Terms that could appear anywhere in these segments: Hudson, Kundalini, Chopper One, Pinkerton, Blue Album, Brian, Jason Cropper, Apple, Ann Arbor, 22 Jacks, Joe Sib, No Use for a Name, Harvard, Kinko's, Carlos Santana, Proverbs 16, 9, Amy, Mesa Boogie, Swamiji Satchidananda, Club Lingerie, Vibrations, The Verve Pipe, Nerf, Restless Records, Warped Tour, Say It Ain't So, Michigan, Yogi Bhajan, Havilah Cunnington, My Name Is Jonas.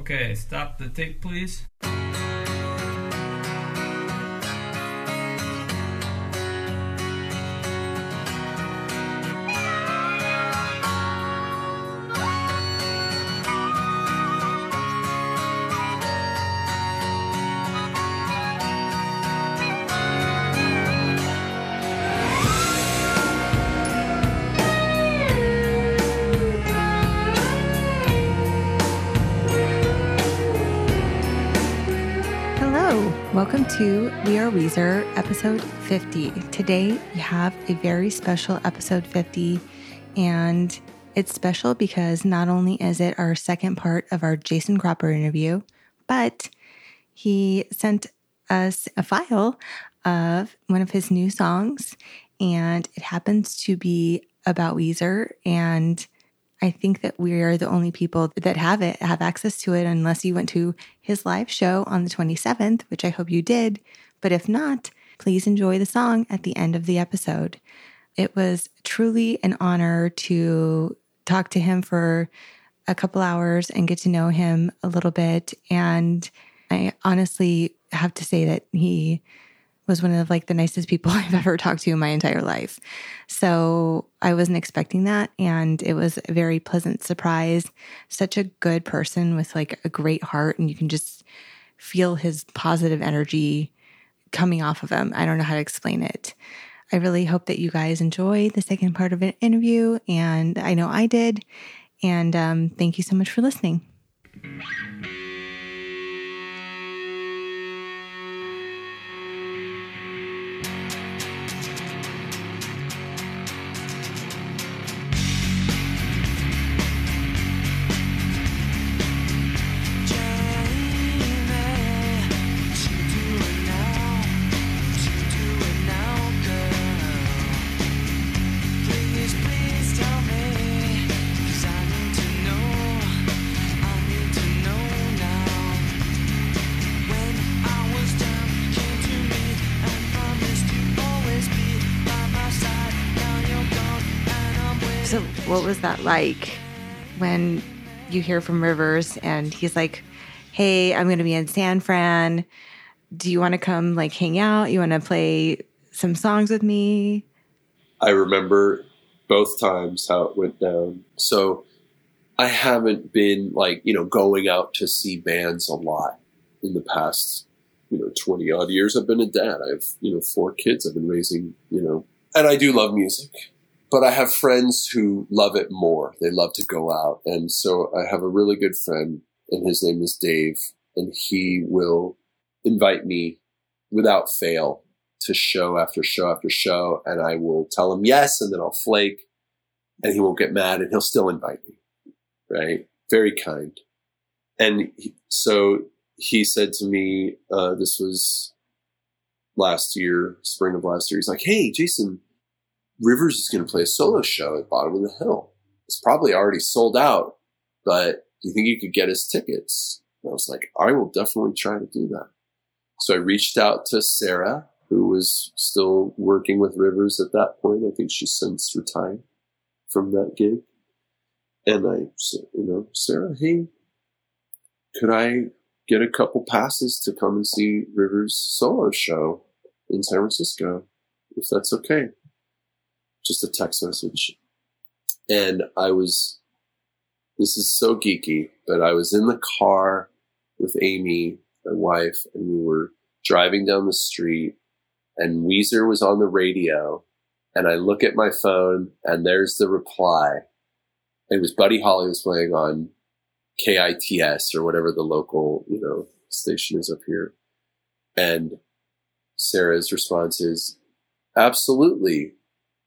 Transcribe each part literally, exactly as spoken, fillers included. Okay, stop the tape, please. Welcome to We Are Weezer, episode fifty. Today, we have a very special episode fifty, and it's special because not only is it our second part of our Jason Cropper interview, but he sent us a file of one of his new songs, and it happens to be about Weezer, and I think that we are the only people that have it, have access to it, unless you went to his live show on the twenty-seventh, which I hope you did. But if not, please enjoy the song at the end of the episode. It was truly an honor to talk to him for a couple hours and get to know him a little bit. And I honestly have to say that he was one of like the nicest people I've ever talked to in my entire life. So I wasn't expecting that. And it was a very pleasant surprise. Such a good person with like a great heart. And you can just feel his positive energy coming off of him. I don't know how to explain it. I really hope that you guys enjoy the second part of an interview. And I know I did. And um, thank you so much for listening. What was that like when you hear from Rivers and he's like, hey, I'm going to be in San Fran. Do you want to come like hang out? You want to play some songs with me? I remember both times how it went down. So I haven't been like, you know, going out to see bands a lot in the past, you know, twenty odd years. I've been a dad. I have, you know, four kids I've been raising, you know, and I do love music. But I have friends who love it more. They love to go out. And so I have a really good friend, and his name is Dave, and he will invite me without fail to show after show after show. And I will tell him yes, and then I'll flake, and he won't get mad, and he'll still invite me, right? Very kind. And he, so he said to me, uh, this was last year, spring of last year, he's like, hey, Jason, Rivers is going to play a solo show at Bottom of the Hill. It's probably already sold out, but do you think you could get his tickets? And I was like, I will definitely try to do that. So I reached out to Sarah, who was still working with Rivers at that point. I think she's since retired from that gig. And I said, you know, Sarah, hey, could I get a couple passes to come and see Rivers' solo show in San Francisco, if that's okay? Just a text message. And I was, this is so geeky, but I was in the car with Amy, my wife, and we were driving down the street, and Weezer was on the radio, and I look at my phone, and there's the reply. It was Buddy Holly was playing on K I T S or whatever the local, you know, station is up here. And Sarah's response is, absolutely.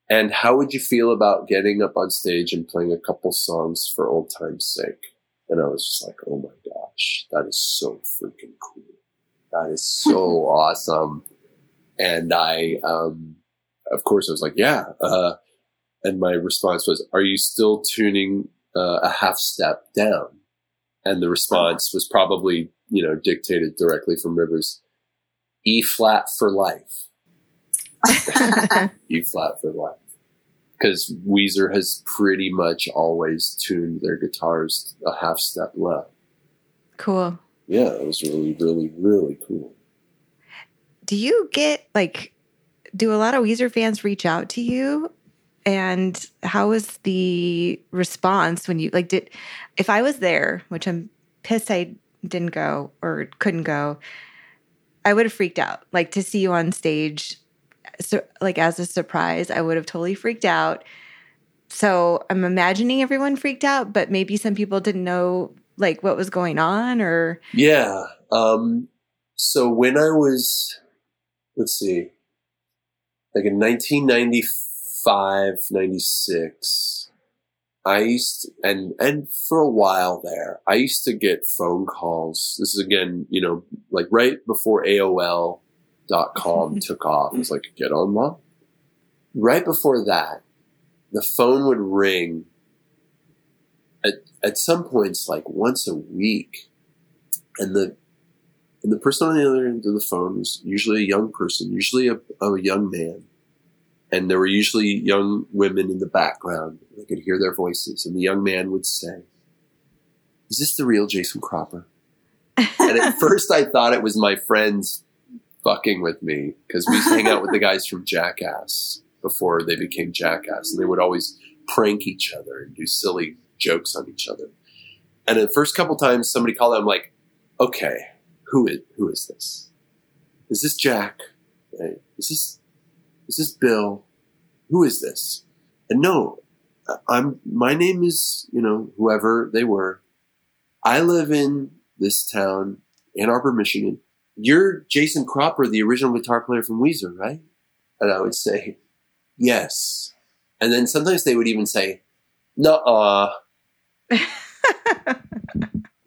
And how would you feel about getting up on stage and playing a couple songs for old time's sake? And I was just like, oh my gosh, that is so freaking cool. That is so awesome. And I, um, of course, I was like, yeah. Uh, and my response was, are you still tuning uh, a half step down? And the response was probably, you know, dictated directly from Rivers. E flat for life. E flat for life. Because Weezer has pretty much always tuned their guitars a half step left. Cool. Yeah, it was really, really, really cool. Do you get, like, do a lot of Weezer fans reach out to you? And how was the response when you, like, did, if I was there, which I'm pissed I didn't go or couldn't go, I would have freaked out. Like, to see you on stage, so, like, as a surprise, I would have totally freaked out. So I'm imagining everyone freaked out, but maybe some people didn't know, like, what was going on or. Yeah. Um, so when I was, let's see, like in nineteen ninety-five, ninety-six, I used to, and, and for a while there, I used to get phone calls. This is again, you know, like right before A O L dot com took off. It was like, get online. Right before that, the phone would ring at, at some points, like once a week. And the, and the person on the other end of the phone was usually a young person, usually a, a young man. And there were usually young women in the background. I could hear their voices. And the young man would say, "Is this the real Jason Cropper?" And at first I thought it was my friends fucking with me, because we used to hang out with the guys from Jackass before they became Jackass. And they would always prank each other and do silly jokes on each other. And the first couple times somebody called out, I'm like, okay, who is, who is this? Is this Jack? Right? Is this, is this Bill? Who is this? And no, I'm, my name is, you know, whoever they were. I live in this town, Ann Arbor, Michigan. You're Jason Cropper, the original guitar player from Weezer, right? And I would say, yes. And then sometimes they would even say, nuh-uh.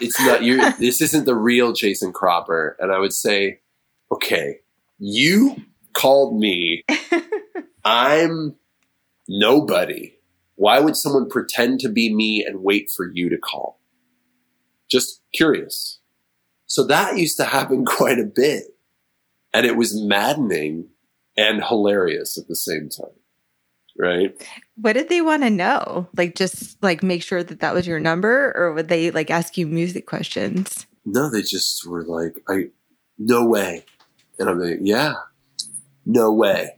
It's not you. This isn't the real Jason Cropper. And I would say, okay, you called me. I'm nobody. Why would someone pretend to be me and wait for you to call? Just curious. So that used to happen quite a bit. And it was maddening and hilarious at the same time. Right? What did they want to know? Like, just like make sure that that was your number, or would they like ask you music questions? No, they just were like, I, no way. And I'm like, yeah, no way.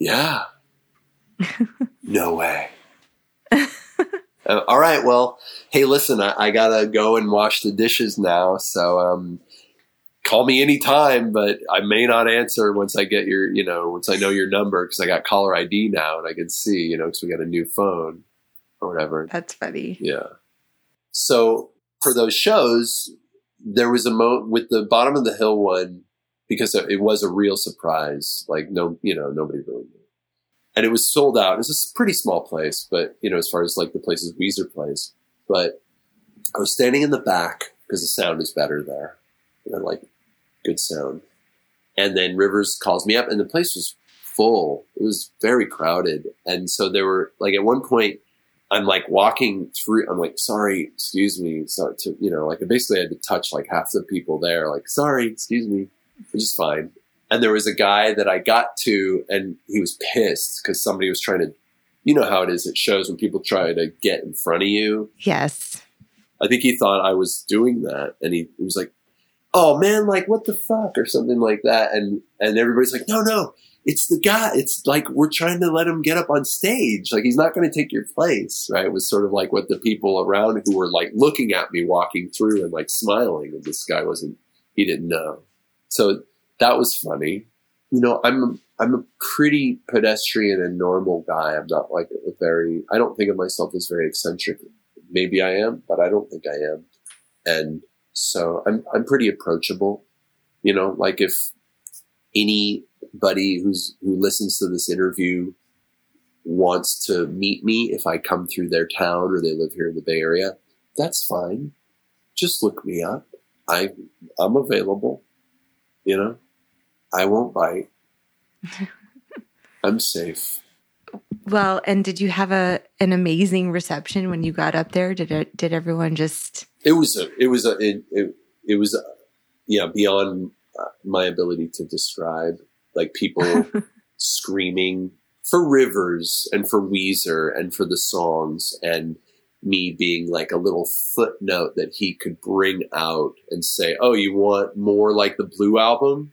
Yeah. No way. Uh, all right. Well, hey, listen, I, I gotta go and wash the dishes now. So, um, call me anytime, but I may not answer once I get your, you know, once I know your number, because I got caller I D now and I can see, you know, because we got a new phone or whatever. That's funny. Yeah. So for those shows, there was a moment with the Bottom of the Hill one, because it was a real surprise. Like, no, you know, nobody really knew. And it was sold out. It's a pretty small place, but, you know, as far as like the places Weezer plays. But I was standing in the back because the sound is better there. And I like good sound. And then Rivers calls me up, and the place was full. It was very crowded. And so there were, like, at one point, I'm like walking through. I'm like, sorry, excuse me. So, to, you know, like I basically had to touch like half the people there. Like, sorry, excuse me, which is fine. And there was a guy that I got to, and he was pissed because somebody was trying to, you know how it is, it shows when people try to get in front of you. Yes. I think he thought I was doing that. And he, he was like, oh man, like what the fuck or something like that. And, and everybody's like, no, no, it's the guy. It's like, we're trying to let him get up on stage. Like, he's not going to take your place. Right. It was sort of like what the people around who were like looking at me walking through and like smiling, and this guy wasn't, he didn't know. So that was funny. You know, I'm, I'm a pretty pedestrian and normal guy. I'm not like a very, I don't think of myself as very eccentric. Maybe I am, but I don't think I am. And so I'm, I'm pretty approachable, you know, like if anybody who's, who listens to this interview wants to meet me, if I come through their town or they live here in the Bay Area, that's fine. Just look me up. I, I'm available, you know. I won't bite. I'm safe. Well, and did you have a an amazing reception when you got up there? Did it, did everyone just? It was a, it was a, it, it, it was, a, yeah, beyond my ability to describe. Like people screaming for Rivers and for Weezer and for the songs, and me being like a little footnote that he could bring out and say, oh, you want more like the Blue Album,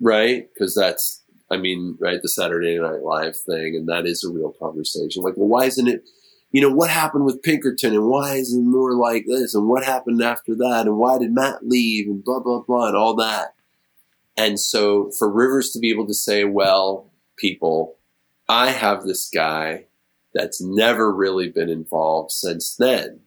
right? Because that's, I mean, right, the Saturday Night Live thing, and that is a real conversation. Like, well, why isn't it, you know, what happened with Pinkerton, and why isn't it more like this, and what happened after that, and why did Matt leave, and blah, blah, blah, and all that. And so for Rivers to be able to say, well, people, I have this guy that's never really been involved since then.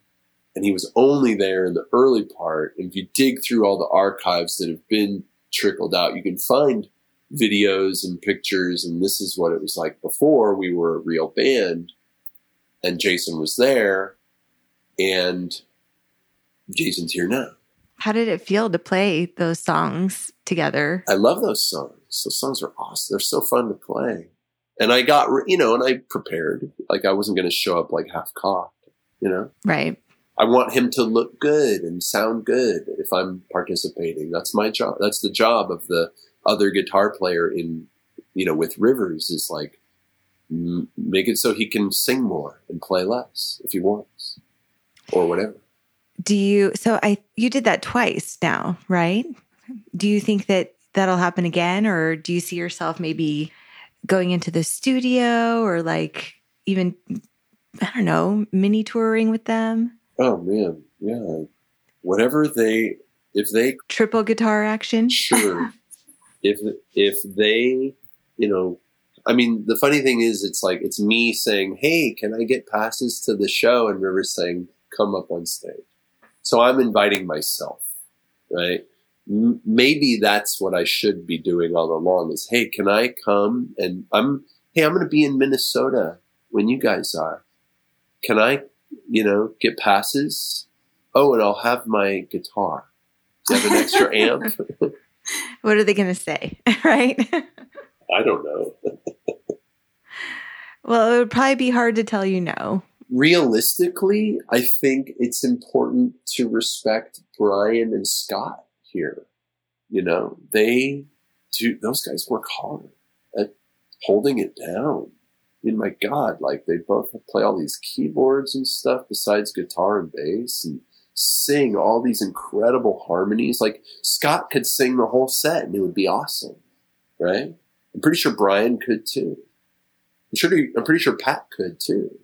And he was only there in the early part. And if you dig through all the archives that have been trickled out, you can find videos and pictures. And this is what it was like before we were a real band. And Jason was there. And Jason's here now. How did it feel to play those songs together? I love those songs. Those songs are awesome. They're so fun to play. And I got, you know, and I prepared. Like, I wasn't going to show up like half cocked, you know? Right. I want him to look good and sound good if I'm participating. That's my job. That's the job of the other guitar player in, you know, with Rivers, is like, m- make it so he can sing more and play less if he wants or whatever. Do you, so I, you did that twice now, right? Do you think that that'll happen again? Or do you see yourself maybe going into the studio, or like even, I don't know, mini touring with them? Oh man. Yeah. Whatever they, if they triple guitar action. Sure. if, if they, you know, I mean, the funny thing is, it's like, it's me saying, hey, can I get passes to the show? And Rivers saying, come up on stage. So I'm inviting myself, right? Maybe that's what I should be doing all along, is, hey, can I come? And I'm, hey, I'm going to be in Minnesota when you guys are. Can I, you know, get passes? Oh, and I'll have my guitar. Do you have an extra amp? What are they going to say, right? I don't know. Well, it would probably be hard to tell you no. Realistically, I think it's important to respect Brian and Scott here. You know, they do, those guys work hard at holding it down. I mean, my God, like, they both play all these keyboards and stuff besides guitar and bass, and sing all these incredible harmonies. Like, Scott could sing the whole set and it would be awesome, right? I'm pretty sure Brian could too. I'm sure, I'm pretty sure Pat could too.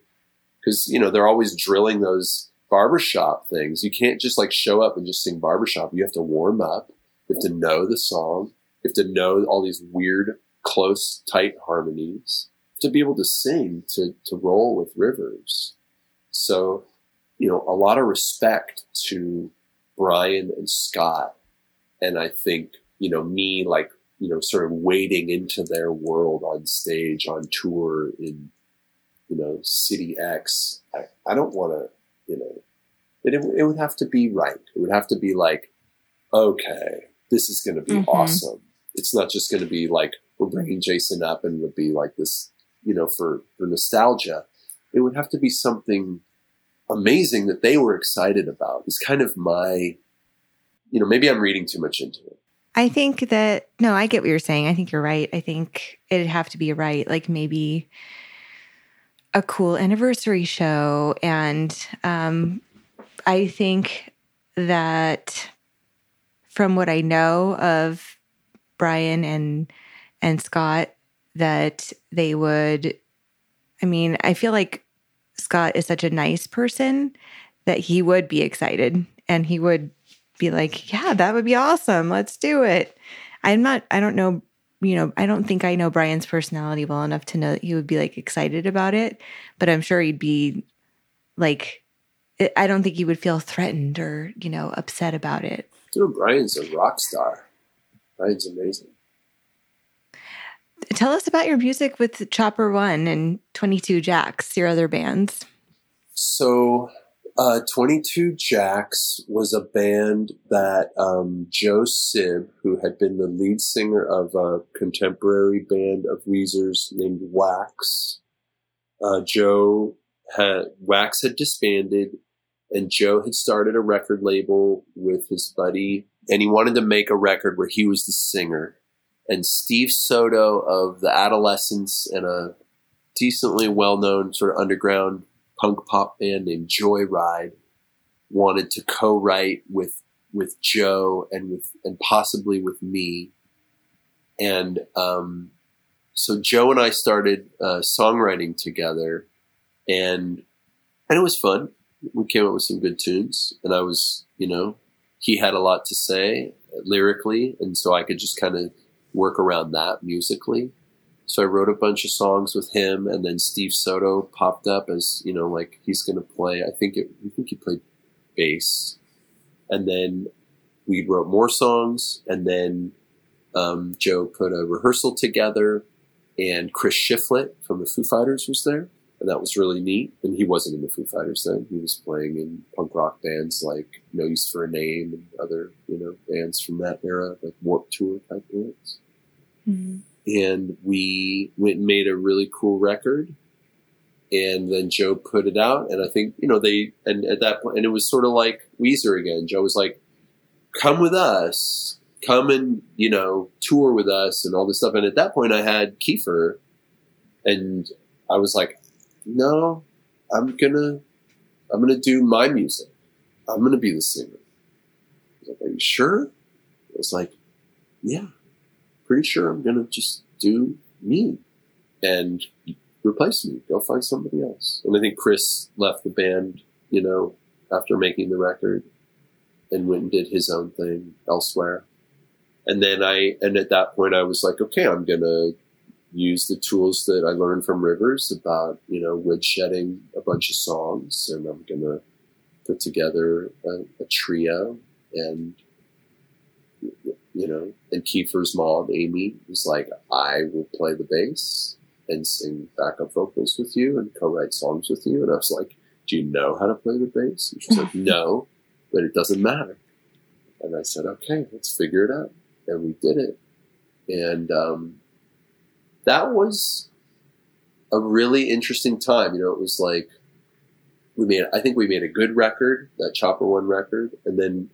Because, you know, they're always drilling those barbershop things. You can't just like show up and just sing barbershop. You have to warm up. You have to know the song. You have to know all these weird, close, tight harmonies to be able to sing, to, to roll with Rivers. So, you know, a lot of respect to Brian and Scott. And I think, you know, me like, you know, sort of wading into their world on stage, on tour, in, you know, City X. I, I don't want to, you know, it, it would have to be right. It would have to be like, okay, this is going to be mm-hmm. awesome. It's not just going to be like, we're bringing Jason up and would be like this, you know, for, for nostalgia. It would have to be something amazing that they were excited about. It's kind of my, you know, maybe I'm reading too much into it. I think that, no, I get what you're saying. I think you're right. I think it'd have to be right. Like, maybe a cool anniversary show. And um, I think that from what I know of Brian and and Scott, that they would, I mean, I feel like Scott is such a nice person that he would be excited, and he would be like, yeah, that would be awesome. Let's do it. I'm not, I don't know you know, I don't think I know Brian's personality well enough to know that he would be like excited about it, but I'm sure he'd be like, I don't think he would feel threatened or, you know, upset about it. Dude, Brian's a rock star. Brian's amazing. Tell us about your music with Chopper One and twenty-two Jacks, your other bands. So, uh, twenty-two Jacks was a band that um, Joe Sib, who had been the lead singer of a contemporary band of Weezer's named Wax. Uh, Joe had, Wax had disbanded, and Joe had started a record label with his buddy, and he wanted to make a record where he was the singer. And Steve Soto of the Adolescents, and a decently well-known sort of underground punk pop band named Joyride wanted to co-write with with Joe and with and possibly with me. And um, so Joe and I started uh, songwriting together, and and it was fun. We came up with some good tunes, and I was, you know, he had a lot to say lyrically, and so I could just kind of work around that musically. So I wrote a bunch of songs with him, and then Steve Soto popped up as, you know, like he's going to play. I think it, I think he played bass, and then we wrote more songs, and then um, Joe put a rehearsal together, and Chris Shiflett from the Foo Fighters was there, and that was really neat. And he wasn't in the Foo Fighters then; he was playing in punk rock bands like No Use for a Name and other, you know, bands from that era, like Warped Tour type bands. Mm-hmm. And we went and made a really cool record, and then Joe put it out. And I think, you know, they, and at that point, and it was sort of like Weezer again. Joe was like, come with us, come and, you know, tour with us and all this stuff. And at that point I had Kiefer, and I was like, no, I'm gonna, I'm gonna do my music. I'm going to be the singer. I was like, are you sure? I was like, yeah. Pretty sure I'm going to just do me and replace me. Go find somebody else. And I think Chris left the band, you know, after making the record, and went and did his own thing elsewhere. And then I, and at that point I was like, okay, I'm going to use the tools that I learned from Rivers about, you know, woodshedding a bunch of songs, and I'm going to put together a, a trio. And you know, and Kiefer's mom, Amy, was like, I will play the bass and sing backup vocals with you and co-write songs with you. And I was like, do you know how to play the bass? And she's like, no, but it doesn't matter. And I said, okay, let's figure it out. And we did it. And um, that was a really interesting time. You know, it was like, we made, I think we made a good record, that Chopper One record. And then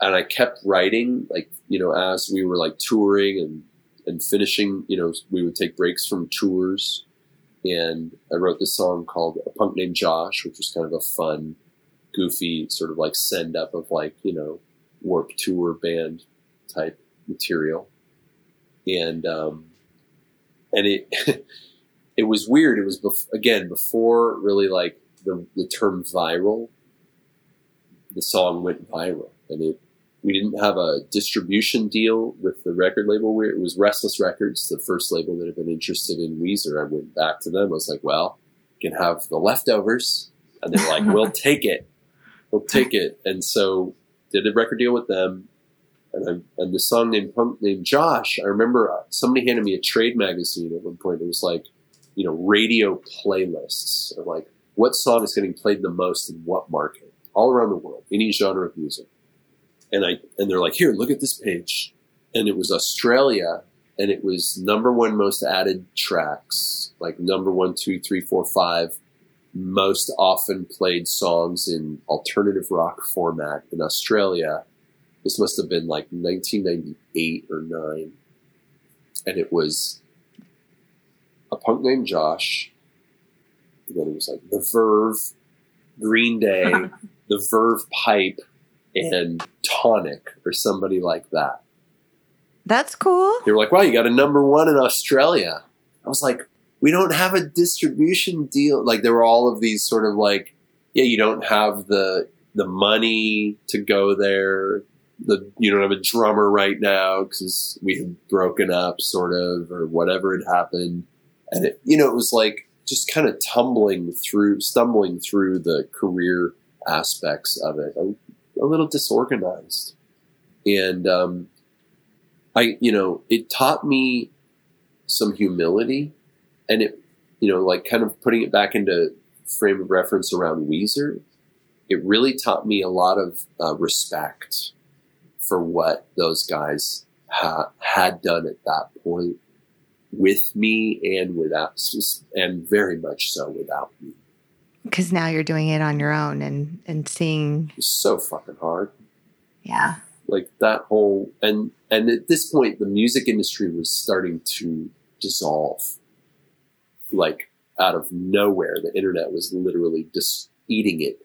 And I kept writing, like, you know, as we were like touring and, and finishing, you know, we would take breaks from tours. And I wrote this song called A Punk Named Josh, which was kind of a fun, goofy sort of like send up of like, you know, Warped Tour band type material. And, um, and it, it was weird. It was bef- again, before really like the, the term viral, the song went viral. And it, we didn't have a distribution deal with the record label. Where it was Restless Records, the first label that had been interested in Weezer. I went back to them. I was like, well, you can have the leftovers. And they were like, we'll take it. We'll take it. And so did a record deal with them. And, I, and the song named Punk Named Josh, I remember somebody handed me a trade magazine at one point. It was like, you know, radio playlists of like what song is getting played the most in what market all around the world, any genre of music. And I and they're like, here, look at this page. And it was Australia, and it was number one most added tracks, like number one, two, three, four, five, most often played songs in alternative rock format in Australia. This must have been like nineteen ninety-eight or nine. And it was A Punk Named Josh. And then it was like The Verve, Green Day, The Verve Pipe, and Tonic or somebody like that. That's cool. They were like, wow, you got a number one in Australia. I was like, we don't have a distribution deal. Like there were all of these sort of like, yeah, you don't have the the money to go there. The you don't have a drummer right now because we had broken up sort of or whatever had happened. And it, you know, it was like just kind of tumbling through, stumbling through the career aspects of it. I, a little disorganized. And, um, I, you know, it taught me some humility, and it, you know, like kind of putting it back into frame of reference around Weezer. It really taught me a lot of uh, respect for what those guys ha- had done at that point with me and without, and very much so without me. Because now you're doing it on your own and, and seeing. It's so fucking hard. Yeah. Like that whole, and, and at this point, the music industry was starting to dissolve. Like out of nowhere. The internet was literally just eating it.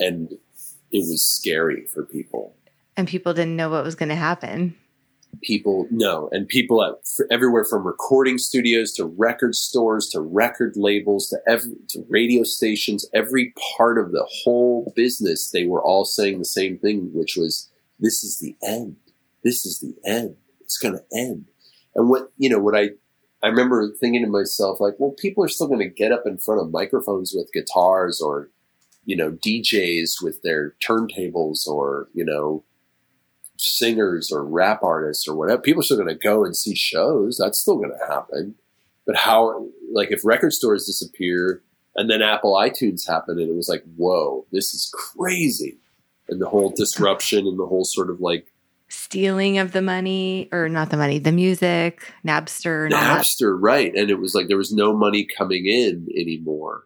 And it was scary for people. And people didn't know what was going to happen. People, no. And people at, everywhere from recording studios to record stores to record labels to, every, to radio stations, every part of the whole business, they were all saying the same thing, which was, this is the end. This is the end. It's going to end. And what, you know, what I, I remember thinking to myself, like, well, people are still going to get up in front of microphones with guitars or, you know, D Js with their turntables or, you know, singers or rap artists or whatever. People are still going to go and see shows. That's still going to happen. But how, like, if record stores disappear and then Apple iTunes happened and it was like, whoa, this is crazy. And the whole disruption and the whole sort of like, stealing of the money, or not the money, the music, Napster. Napster, right. And it was like there was no money coming in anymore.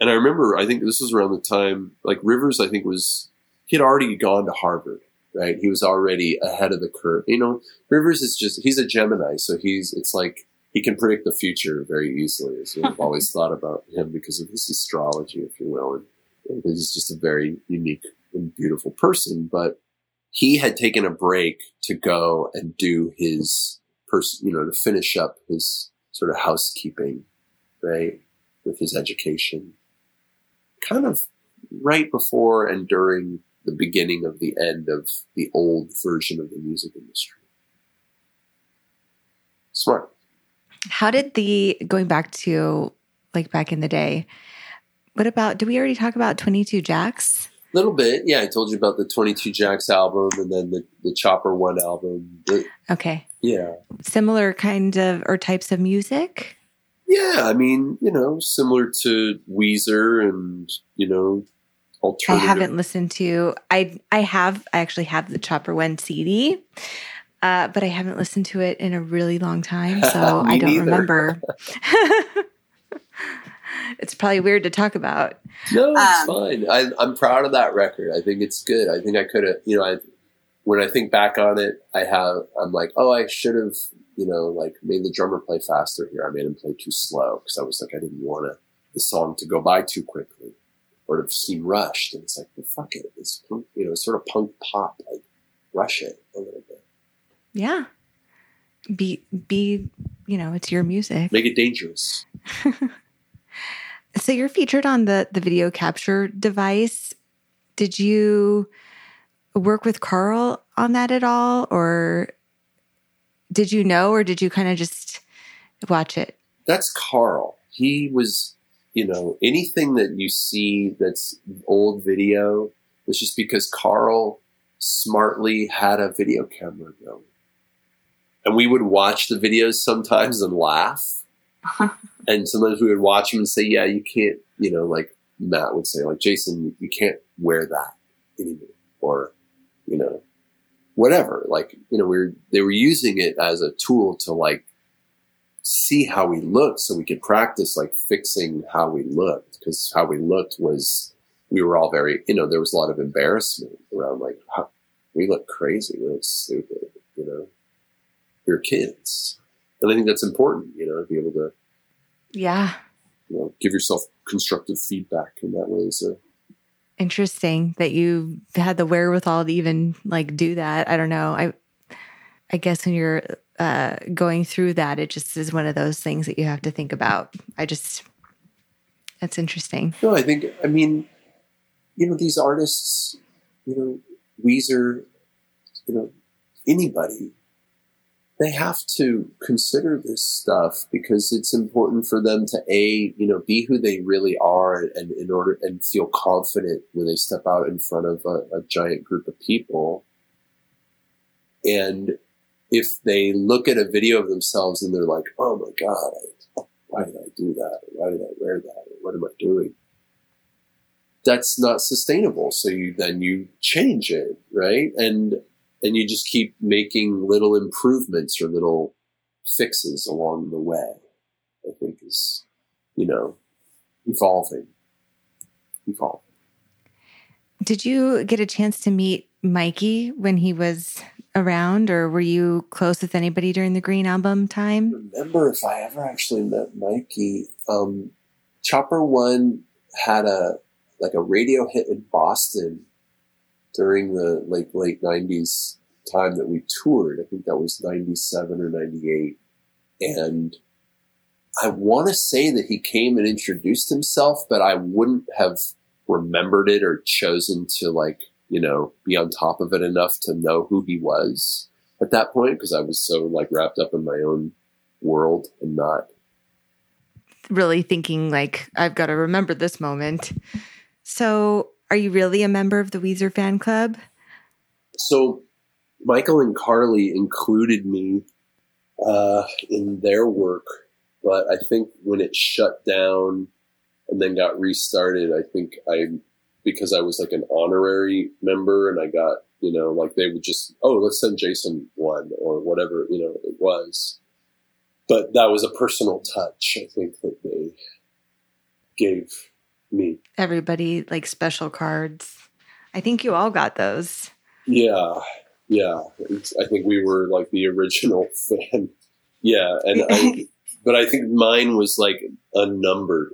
And I remember, I think this was around the time, like Rivers, I think was, he had already gone to Harvard, right? He was already ahead of the curve. You know, Rivers is just, he's a Gemini. So he's, it's like he can predict the future very easily. So I've always thought about him because of his astrology, if you will. And he's just a very unique and beautiful person. But he had taken a break to go and do his, pers- you know, to finish up his sort of housekeeping, right, with his education, kind of right before and during the beginning of the end of the old version of the music industry. Smart. How did the, going back to, like, back in the day, what about, did we already talk about twenty-two Jacks? Little bit, yeah. I told you about the twenty-two Jacks album and then the, the Chopper One album. The, okay. Yeah. Similar kind of, or types of music? Yeah, I mean, you know, similar to Weezer and, you know, alternative. I haven't listened to, I I have, I actually have the Chopper One C D, uh, but I haven't listened to it in a really long time, so I don't neither. remember. It's probably weird to talk about. No, it's um, fine. I, I'm proud of that record. I think it's good. I think I could have, you know, I, when I think back on it, I have, I'm like, oh, I should have, you know, like made the drummer play faster here. I made him play too slow because I was like, I didn't want to, the song to go by too quickly or to seem rushed. And it's like, well, fuck it. It's, punk, you know, it's sort of punk pop, like rush it a little bit. Yeah. Be, be, you know, it's your music. Make it dangerous. So you're featured on the, the video capture device. Did you work with Carl on that at all? Or did you know, or did you kind of just watch it? That's Carl. He was, you know, anything that you see that's old video was just because Carl smartly had a video camera going. And we would watch the videos sometimes and laugh. And sometimes we would watch him and say, yeah, you can't, you know, like Matt would say, like, Jason, you can't wear that anymore, or, you know, whatever. Like, you know, we were, they were using it as a tool to like see how we looked so we could practice like fixing how we looked, because how we looked was, we were all very, you know, there was a lot of embarrassment around like, how, we look crazy, we look stupid, you know, we're kids. And I think that's important, you know, to be able to, yeah, you know, give yourself constructive feedback in that way. So interesting that you had the wherewithal to even like do that. I don't know. I, I guess when you're uh, going through that, it just is one of those things that you have to think about. I just, that's interesting. No, I think, I mean, you know, these artists, you know, Weezer, you know, anybody, they have to consider this stuff because it's important for them to a, you know, be who they really are, and, and in order and feel confident when they step out in front of a, a giant group of people. And if they look at a video of themselves and they're like, "Oh my God, why did I do that? Why did I wear that? What am I doing?" That's not sustainable. So you then you change it, right? And And you just keep making little improvements or little fixes along the way, I think is, you know, evolving. Evolving. Did you get a chance to meet Mikey when he was around, or were you close with anybody during the Green Album time? I remember if I ever actually met Mikey. Um, Chopper One had a like a radio hit in Boston during the like late nineties time that we toured. I think that was ninety-seven or ninety-eight, and I want to say that he came and introduced himself, but I wouldn't have remembered it or chosen to like, you know, be on top of it enough to know who he was at that point, because I was so like wrapped up in my own world and not really thinking like, I've got to remember this moment. So are you really a member of the Weezer fan club? So Michael and Carly included me uh, in their work, but I think when it shut down and then got restarted, I think I, because I was like an honorary member and I got, you know, like they would just, oh, let's send Jason one or whatever, you know, it was. But that was a personal touch, I think, that they gave me. Everybody, like special cards. I think you all got those. Yeah. Yeah. It's, I think we were like the original fan. Yeah. And I, but I think mine was like unnumbered.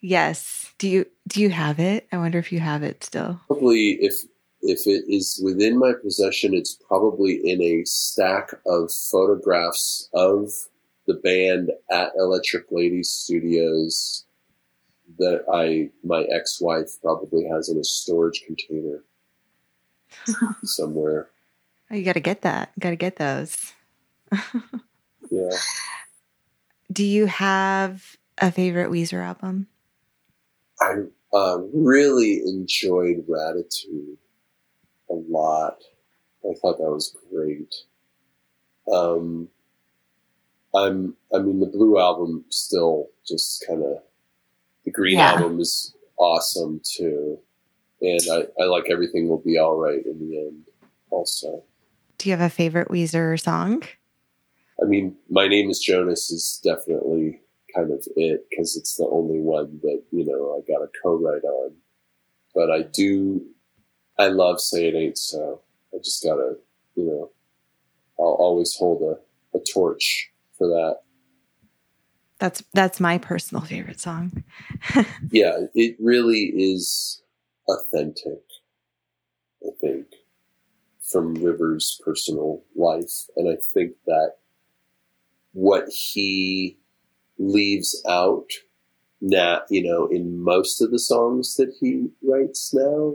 Yes. Do you do you have it? I wonder if you have it still. Probably if if it is within my possession, it's probably in a stack of photographs of the band at Electric Lady Studios that I my ex-wife probably has in a storage container somewhere. Oh, you got to get that. Got to get those. Yeah. Do you have a favorite Weezer album? I uh, really enjoyed Ratitude a lot. I thought that was great. Um, I'm, I mean, the Blue Album still just kind of, the Green yeah. Album is awesome too. And I, I like Everything Will Be All Right in the End also. Do you have a favorite Weezer song? I mean, My Name is Jonas is definitely kind of it, because it's the only one that, you know, I got a co-write on. But I do, I love Say It Ain't So. I just gotta, you know, I'll always hold a, a torch for that. That's, that's my personal favorite song. Yeah, it really is authentic, I think, from Rivers' personal life. And I think that what he leaves out now, you know, in most of the songs that he writes now,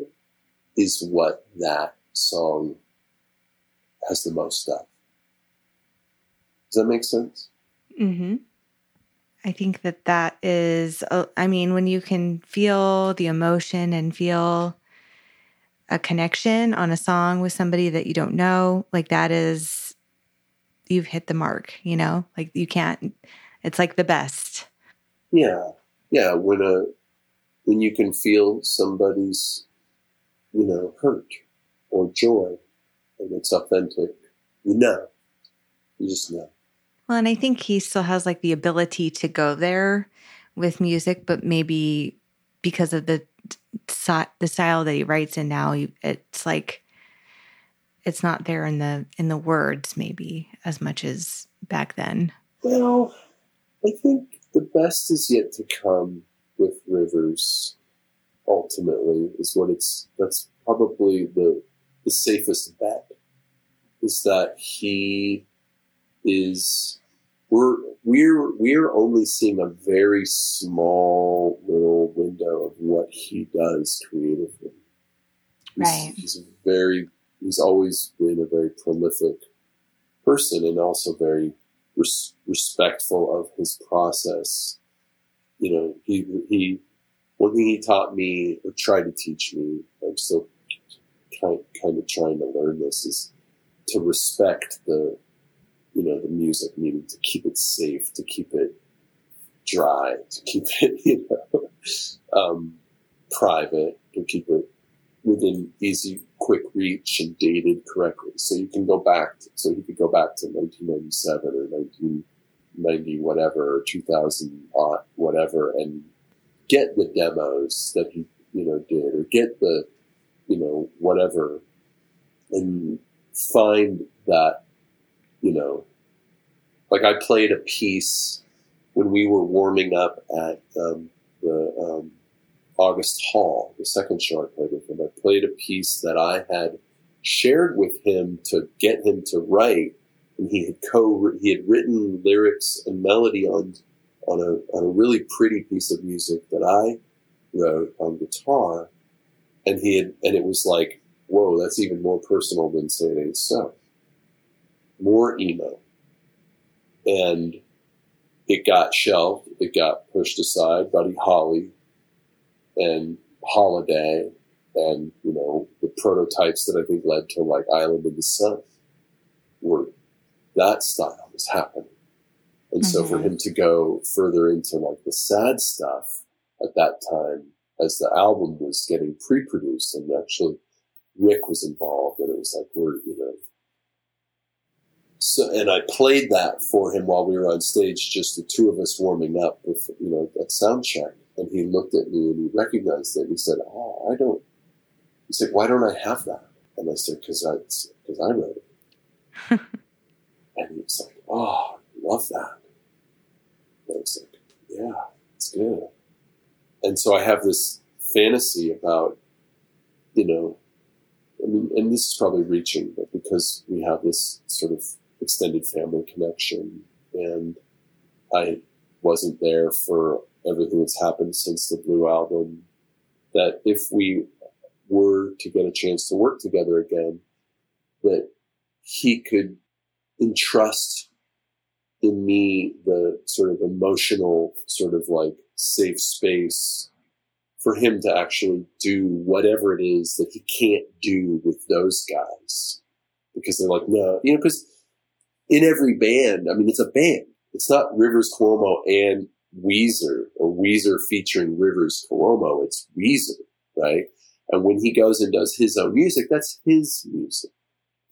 is what that song has the most of. Does that make sense? Mm-hmm. I think that that is, I mean, when you can feel the emotion and feel a connection on a song with somebody that you don't know, like that is, you've hit the mark, you know, like you can't, it's like the best. Yeah. Yeah. When a, when you can feel somebody's, you know, hurt or joy and it's authentic, you know, you just know. Well, and I think he still has like the ability to go there with music, but maybe because of the, the style that he writes in now, it's like, it's not there in the, in the words maybe as much as back then. Well, I think the best is yet to come with Rivers, ultimately, is what it's, that's probably the, the safest bet, is that he is, we're, we're, we're only seeing a very small little window of what he does creatively. Right. He's, he's very, he's always been a very prolific person and also very Res- respectful of his process. You know, he, he, one thing he taught me or tried to teach me, I'm still kind, kind of trying to learn this, is to respect the, you know, the music, meaning to keep it safe, to keep it dry, to keep it, you know, um, private, to keep it within easy, quick reach and dated correctly. So you can go back, to, so he could go back to nineteen ninety-seven or nineteen ninety, whatever, or two thousand, whatever, and get the demos that he, you know, did, or get the, you know, whatever, and find that, you know, like I played a piece when we were warming up at um, the um, August Hall, the second show I played with him. I played a piece that I had shared with him to get him to write, and he had co he had written lyrics and melody on on a on a really pretty piece of music that I wrote on guitar, and he had and it was like, whoa, that's even more personal than Say It Ain't So, more emo, and it got shelved, it got pushed aside. Buddy Holly and Holiday, and, you know, the prototypes that I think led to like Island in the Sun, were that style was happening. And mm-hmm. so for him to go further into like the sad stuff at that time, as the album was getting pre-produced, and actually Rick was involved, and it was like, we're, you know, so, and I played that for him while we were on stage, just the two of us warming up with, you know, that sound check. And he looked at me and he recognized it. And he said, oh, I don't, he said, why don't I have that? And I said, cause I, cause I wrote it. And he was like, oh, I love that. And I was like, yeah, it's good. And so I have this fantasy about, you know, I mean, and this is probably reaching, but because we have this sort of extended family connection, and I wasn't there for everything that's happened since the Blue Album, that if we were to get a chance to work together again, that he could entrust in me the sort of emotional, sort of like safe space for him to actually do whatever it is that he can't do with those guys. Because they're like, no, you know, because in every band, I mean, it's a band. It's not Rivers Cuomo and Weezer, or Weezer featuring Rivers Cuomo. It's Weezer, right? And when he goes and does his own music, that's his music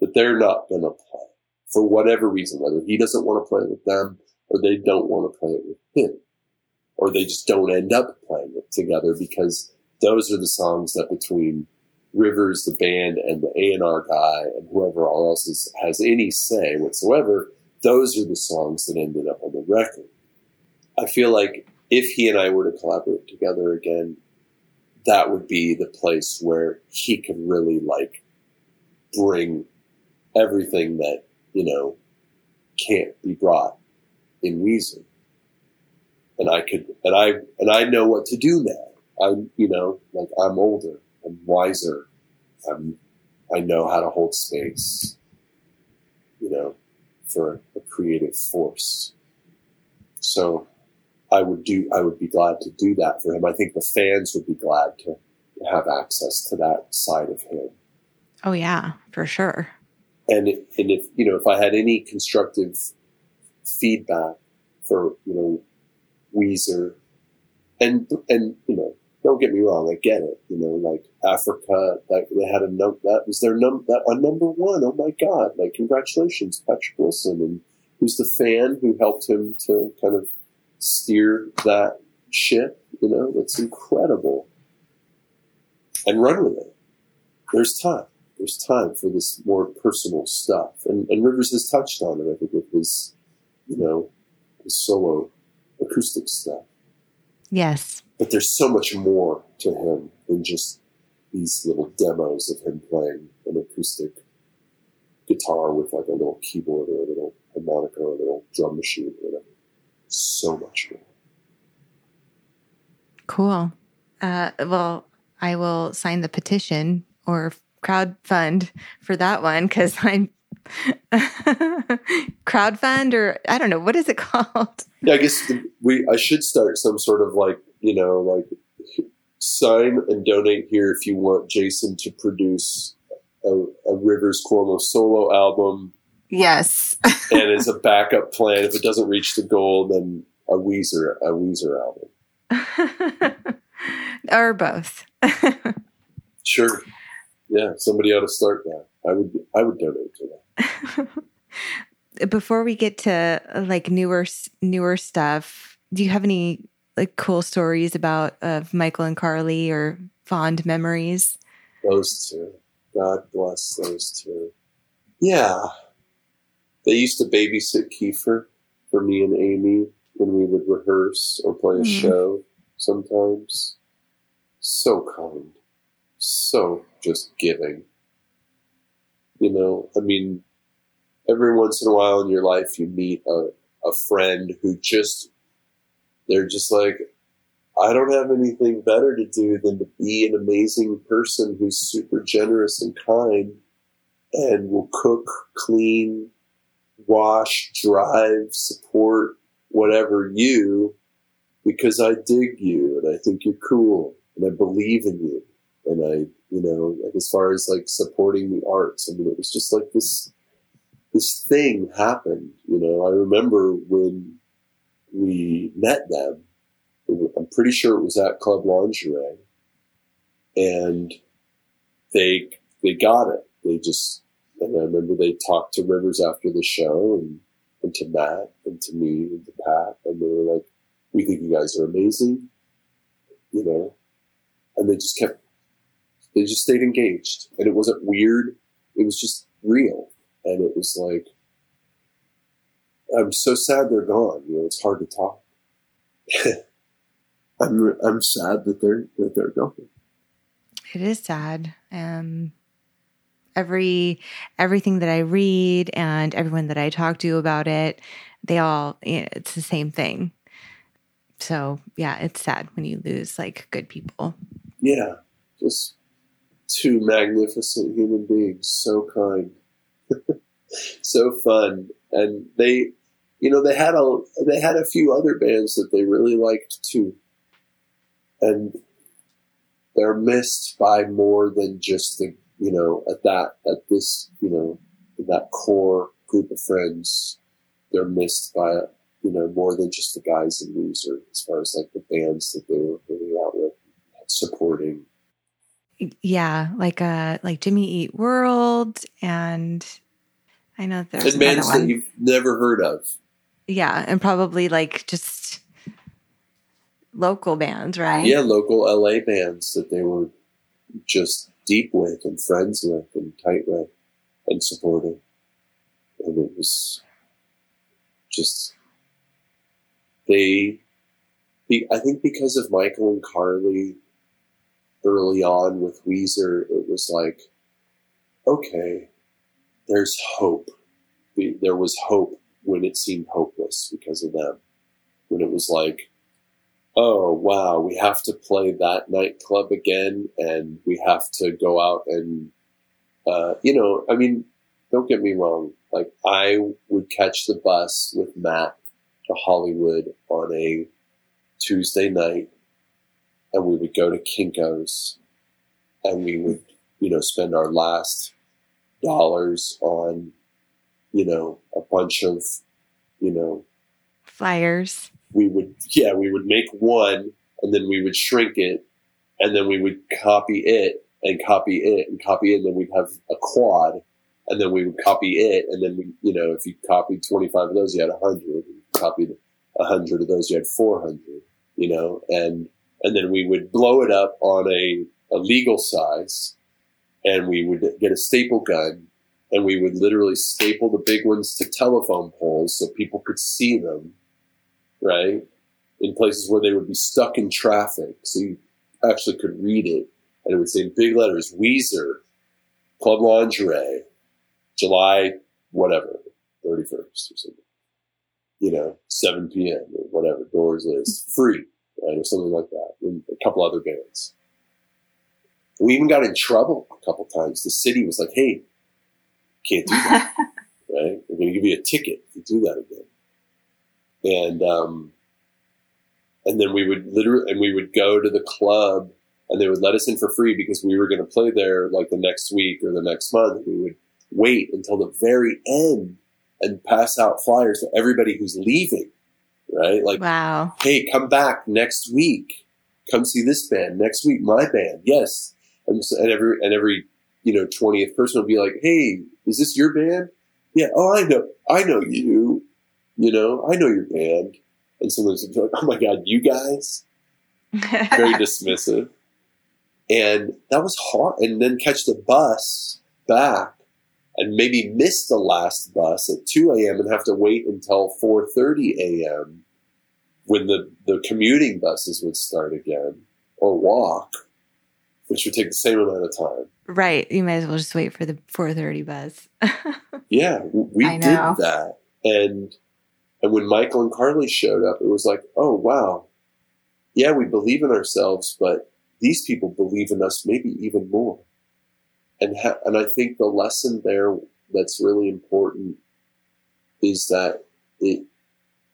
that they're not going to play for whatever reason, whether he doesn't want to play it with them, or they don't want to play it with him, or they just don't end up playing it together, because those are the songs that between Rivers, the band, and the A and R guy, and whoever else is, has any say whatsoever, those are the songs that ended up on the record. I feel like if he and I were to collaborate together again, that would be the place where he could really like bring everything that, you know, can't be brought in Weezer. And I could, and I, and I know what to do now. I'm, you know, like I'm older, I'm wiser. I'm, I know how to hold space, you know, for a creative force. So I would do, I would be glad to do that for him. I think the fans would be glad to have access to that side of him. Oh yeah, for sure. And, and if, you know, if I had any constructive feedback for, you know, Weezer, and, and, you know, don't get me wrong, I get it, you know, like Africa, that they had a num- that was their num- that a number one. Oh my God. Like, congratulations, Patrick Wilson, and who's the fan who helped him to kind of steer that ship. You know, that's incredible. And run with it. There's time. There's time for this more personal stuff. And, and Rivers has touched on it, I think, with his, you know, his solo acoustic stuff. Yes. But there's so much more to him than just these little demos of him playing an acoustic guitar with like a little keyboard or a little harmonica or a little drum machine or whatever. So much more. Cool. Uh, well, I will sign the petition or crowdfund for that one, because I'm crowdfund, or I don't know, what is it called? Yeah, I guess the, we I should start some sort of like, you know, like sign and donate here if you want Jason to produce a, a Rivers Cuomo solo album. Yes. And as a backup plan, if it doesn't reach the goal, then a Weezer, a Weezer album. Or both. Sure. Yeah. Somebody ought to start that. I would, I would donate to that. Before we get to like newer, newer stuff, do you have any like cool stories about, of Michael and Carly, or fond memories? Those two. God bless those two. Yeah. They used to babysit Kiefer for me and Amy when we would rehearse or play a mm-hmm. show sometimes. So kind. So just giving. You know, I mean, every once in a while in your life you meet a, a friend who just, they're just like, I don't have anything better to do than to be an amazing person who's super generous and kind and will cook, clean, wash, drive, support, whatever you, because I dig you and I think you're cool and I believe in you. And I, you know, like as far as like supporting the arts, I mean, it was just like this, this thing happened, you know. I remember when we met them, I'm pretty sure it was at Club Lingerie, and they they got it. They just, and I remember they talked to Rivers after the show, and, and to Matt, and to me, and to Pat, and they were like, "We think you guys are amazing," you know. And they just kept, they just stayed engaged, and it wasn't weird. It was just real, and it was like, I'm so sad they're gone. You know, it's hard to talk. I'm I'm sad that they're that they're going. It is sad. Um, every everything that I read and everyone that I talk to about it, they all you know, it's the same thing. So yeah, it's sad when you lose like good people. Yeah, just two magnificent human beings, so kind, so fun, and they, you know, they had a they had a few other bands that they really liked too. And they're missed by more than just the, you know, at that, at this, you know, that core group of friends, they're missed by, you know, more than just the guys in Weezer, as far as like the bands that they were really out with, supporting. Yeah. Like, uh, like Jimmy Eat World. And I know there's bands that you've never heard of. Yeah. And probably like just local bands, right? Yeah, local L A bands that they were just deep with and friends with and tight with and supporting. And it was just, they, I think because of Michael and Carly early on with Weezer, it was like, okay, there's hope. There was hope when it seemed hopeless because of them. When it was like, oh, wow, we have to play that nightclub again, and we have to go out and, uh, you know, I mean, don't get me wrong. Like, I would catch the bus with Matt to Hollywood on a Tuesday night, and we would go to Kinko's, and we would, you know, spend our last dollars on, you know, a bunch of, you know, flyers. We would, yeah, we would make one, and then we would shrink it, and then we would copy it and copy it and copy it. And then we'd have a quad, and then we would copy it. And then we, you know, if you copied twenty-five of those, you had a hundred. Copied a hundred of those, you had four hundred, you know, and, and then we would blow it up on a, a legal size, and we would get a staple gun, and we would literally staple the big ones to telephone poles so people could see them. Right? In places where they would be stuck in traffic. So you actually could read it, and it would say in big letters, Weezer, Club Lingerie, July, whatever, thirty-first or something, you know, seven p.m. or whatever, doors list, free, right? Or something like that. And a couple other bands. We even got in trouble a couple times. The city was like, hey, can't do that, right? We're going to give you a ticket if you do that again. And, um, and then we would literally, and we would go to the club, and they would let us in for free because we were going to play there like the next week or the next month. We would wait until the very end and pass out flyers to everybody who's leaving, right? Like, wow. Hey, come back next week. Come see this band next week. My band. Yes. And, so, and every, and every, you know, twentieth person would be like, hey, is this your band? Yeah. Oh, I know. I know you. You know, I know your band. And sometimes it's like, oh my God, you guys? Very dismissive. And that was hard. And then catch the bus back and maybe miss the last bus at two a.m. and have to wait until four thirty a.m. when the, the commuting buses would start again, or walk, which would take the same amount of time. Right. You might as well just wait for the four thirty bus. Yeah, we did that. And and when Michael and Carly showed up, it was like, oh, wow. Yeah, we believe in ourselves, but these people believe in us maybe even more. And ha- and I think the lesson there that's really important is that it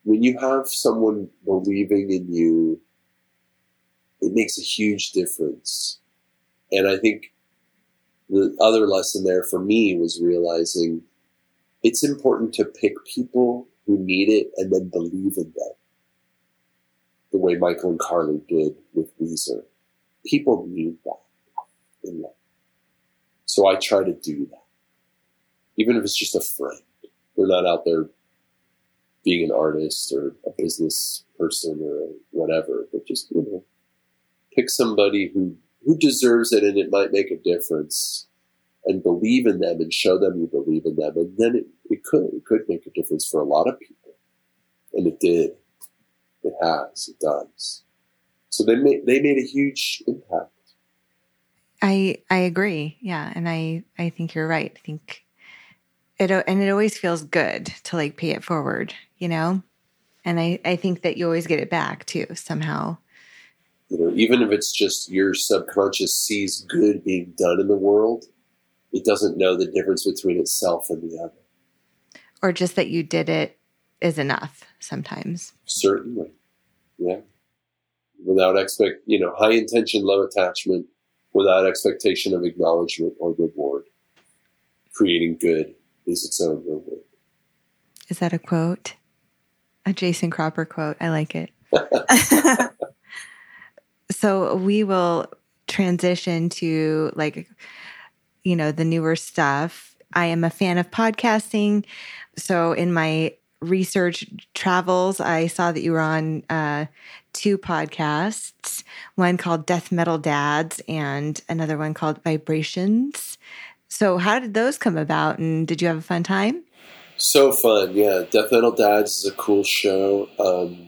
when you have someone believing in you, it makes a huge difference. And I think the other lesson there for me was realizing it's important to pick people who need it and then believe in them, the way Michael and Carly did with Weezer. People need that in life. So I try to do that, even if it's just a friend. We're not out there being an artist or a business person or whatever, but just, you know, pick somebody who who deserves it and it might make a difference, and believe in them and show them you believe in them. And then it, it could, it could make a difference for a lot of people. And it did. It has, it does. So they made, they made a huge impact. I, I agree. Yeah. And I, I think you're right. I think it, and it always feels good to like pay it forward, you know? And I, I think that you always get it back too, somehow. You know, even if it's just your subconscious sees good being done in the world, it doesn't know the difference between itself and the other. Or just that you did it is enough sometimes. Certainly. Yeah. Without expect, you know, high intention, low attachment, without expectation of acknowledgement or reward. Creating good is its own reward. Is that a quote? A Jason Cropper quote. I like it. So we will transition to, like, you know, the newer stuff. I am a fan of podcasting. So in my research travels, I saw that you were on uh, two podcasts, one called Death Metal Dads and another one called Vibrations. So how did those come about, and did you have a fun time? So fun, yeah. Death Metal Dads is a cool show. Um,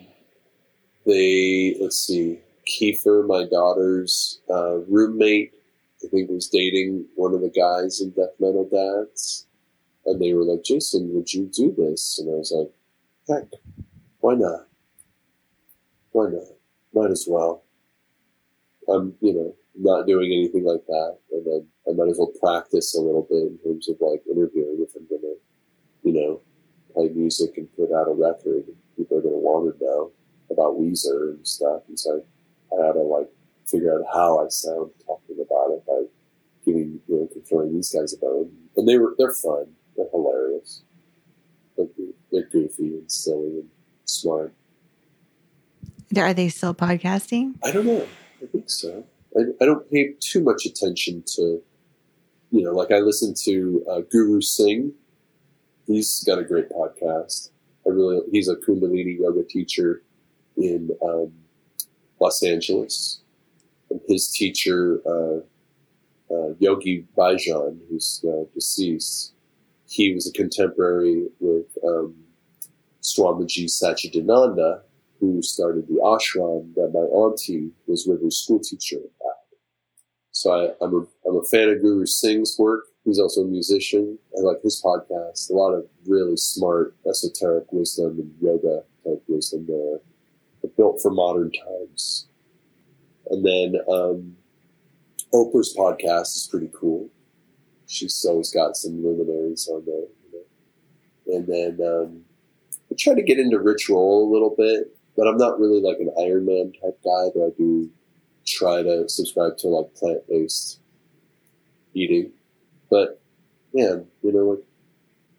they, let's see... Kiefer, my daughter's uh, roommate, I think was dating one of the guys in Death Metal Dads. And they were like, Jason, would you do this? And I was like, heck, why not? Why not? Might as well. I'm, you know, not doing anything like that. And then I might as well practice a little bit in terms of like interviewing if I'm going to, you know, play music and put out a record. People are going to want to know about Weezer and stuff. And so I had to like figure out how I sound talking about it by giving, you know, controlling these guys about it. And they were, they're fun. They're hilarious. They're, they're goofy and silly and smart. Are they still podcasting? I don't know. I think so. I, I don't pay too much attention to, you know, like I listen to uh, Guru Singh. He's got a great podcast. I really, he's a Kundalini yoga teacher in, um, Los Angeles, and his teacher, uh, uh, Yogi Bhajan, who's uh, deceased, he was a contemporary with um, Swamiji Satchidananda, who started the ashram that my auntie was Rivers' school teacher at. So I, I'm, a, I'm a fan of Guru Singh's work. He's also a musician. I like his podcast. A lot of really smart esoteric wisdom and yoga type wisdom there. Built for modern times. And then um, Oprah's podcast is pretty cool. She's always got some luminaries on there. You know? And then um, I try to get into ritual a little bit, but I'm not really like an Iron Man type guy, but I do try to subscribe to like plant-based eating. But man, you know, like,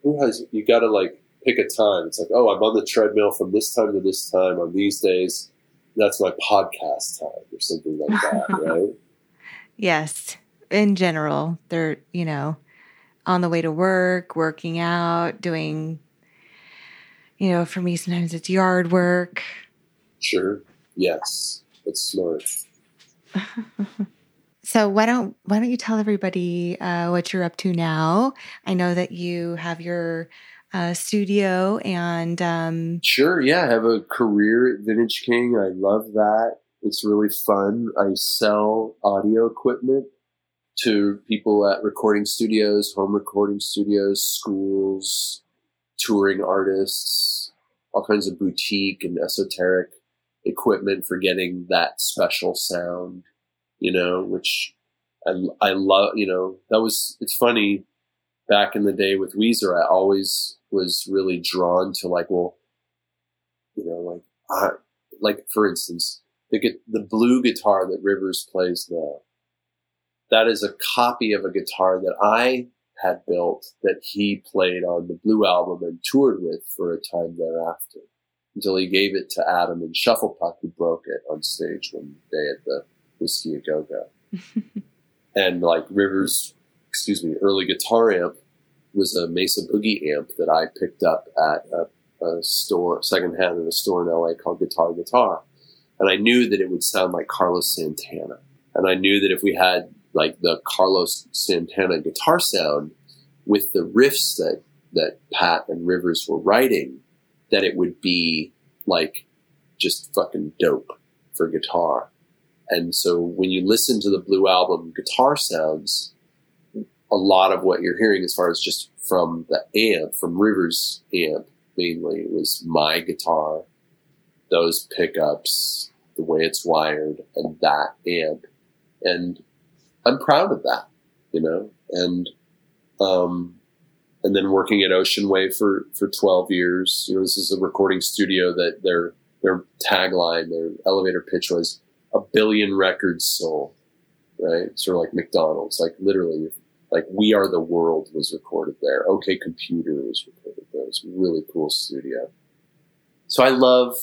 who has, you gotta like, pick a time. It's like, oh, I'm on the treadmill from this time to this time on these days. That's my podcast time or something like that, right? Yes. In general, they're, you know, on the way to work, working out, doing, you know, for me, sometimes it's yard work. Sure. Yes. That's smart. So why don't why don't you tell everybody uh, what you're up to now? I know that you have your uh, studio and um... sure, yeah, I have a career at Vintage King. I love that. It's really fun. I sell audio equipment to people at recording studios, home recording studios, schools, touring artists, all kinds of boutique and esoteric equipment for getting that special sound, you know, which I, I love, you know, that was, it's funny back in the day with Weezer, I always was really drawn to like, well, you know, like, I, like for instance, the, the blue guitar that Rivers plays now, that is a copy of a guitar that I had built that he played on the Blue Album and toured with for a time thereafter, until he gave it to Adam and Shufflepuck, who broke it on stage one day at the Whiskey A Go Go. And like Rivers, excuse me, early guitar amp was a Mesa Boogie amp that I picked up at a, a store, secondhand at a store in L A called Guitar Guitar. And I knew that it would sound like Carlos Santana. And I knew that if we had like the Carlos Santana guitar sound with the riffs that, that Pat and Rivers were writing, that it would be like just fucking dope for guitar. And so when you listen to the Blue Album guitar sounds, a lot of what you're hearing as far as just from the amp, from Rivers' amp mainly, was my guitar, those pickups, the way it's wired, and that amp. And I'm proud of that, you know, and, um, and then working at Ocean Wave for, for twelve years, you know, this is a recording studio that their, their tagline, their elevator pitch was a billion records sold, right? Sort of like McDonald's, like literally like We Are the World was recorded there. OK Computer was recorded there. It was a really cool studio. So I love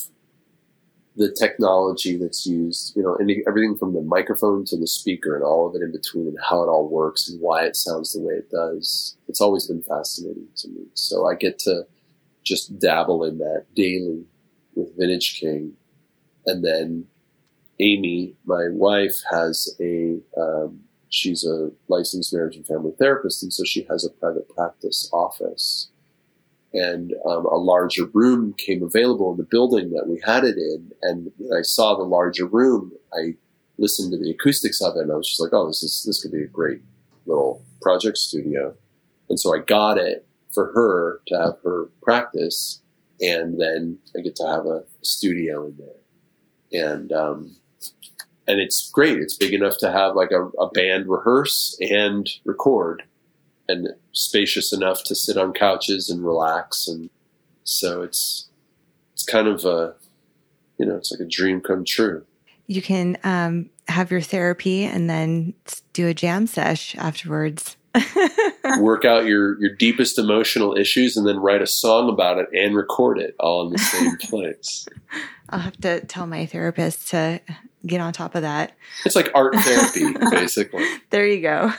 the technology that's used, you know, and everything from the microphone to the speaker and all of it in between and how it all works and why it sounds the way it does. It's always been fascinating to me. So I get to just dabble in that daily with Vintage King. And then Amy, my wife, has a, um, she's a licensed marriage and family therapist. And so she has a private practice office. And um, a larger room came available in the building that we had it in. And when I saw the larger room, I listened to the acoustics of it, and I was just like, oh, this is, this could be a great little project studio. And so I got it for her to have her practice. And then I get to have a studio in there. And, um, and it's great. It's big enough to have like a, a band rehearse and record, and spacious enough to sit on couches and relax. And so it's, it's kind of a, you know, it's like a dream come true. You can um, have your therapy and then do a jam sesh afterwards. Work out your, your deepest emotional issues and then write a song about it and record it all in the same place. I'll have to tell my therapist to get on top of that. It's like art therapy, basically. There you go.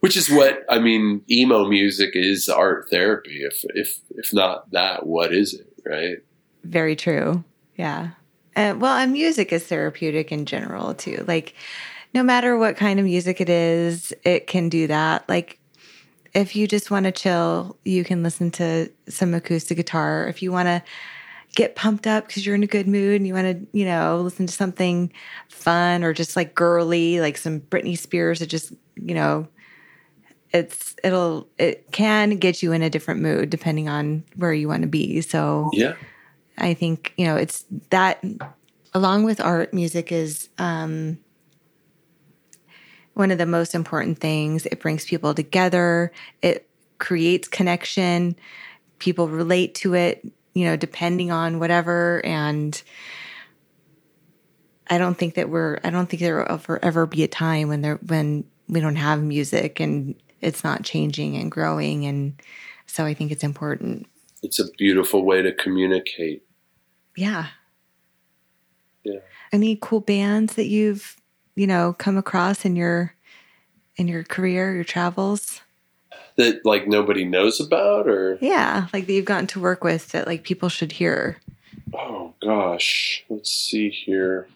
Which is what, I mean, emo music is art therapy. If if if not that, what is it, right? Very true. Yeah. Uh, well, and music is therapeutic in general, too. Like, no matter what kind of music it is, it can do that. Like, if you just want to chill, you can listen to some acoustic guitar. If you want to get pumped up because you're in a good mood and you want to, you know, listen to something fun or just, like, girly, like some Britney Spears that just, you know... It's it'll it can get you in a different mood depending on where you want to be. So yeah, I think, you know, it's that along with art, music is um, one of the most important things. It brings people together. It creates connection. People relate to it, you know, depending on whatever. And I don't think that we're I don't think there will ever be a time when there when we don't have music and it's not changing and growing. And so I think it's important. It's a beautiful way to communicate. Yeah. Yeah. Any cool bands that you've, you know, come across in your, in your career, your travels? That like nobody knows about or? Yeah. Like that you've gotten to work with that like people should hear. Oh gosh. Let's see here.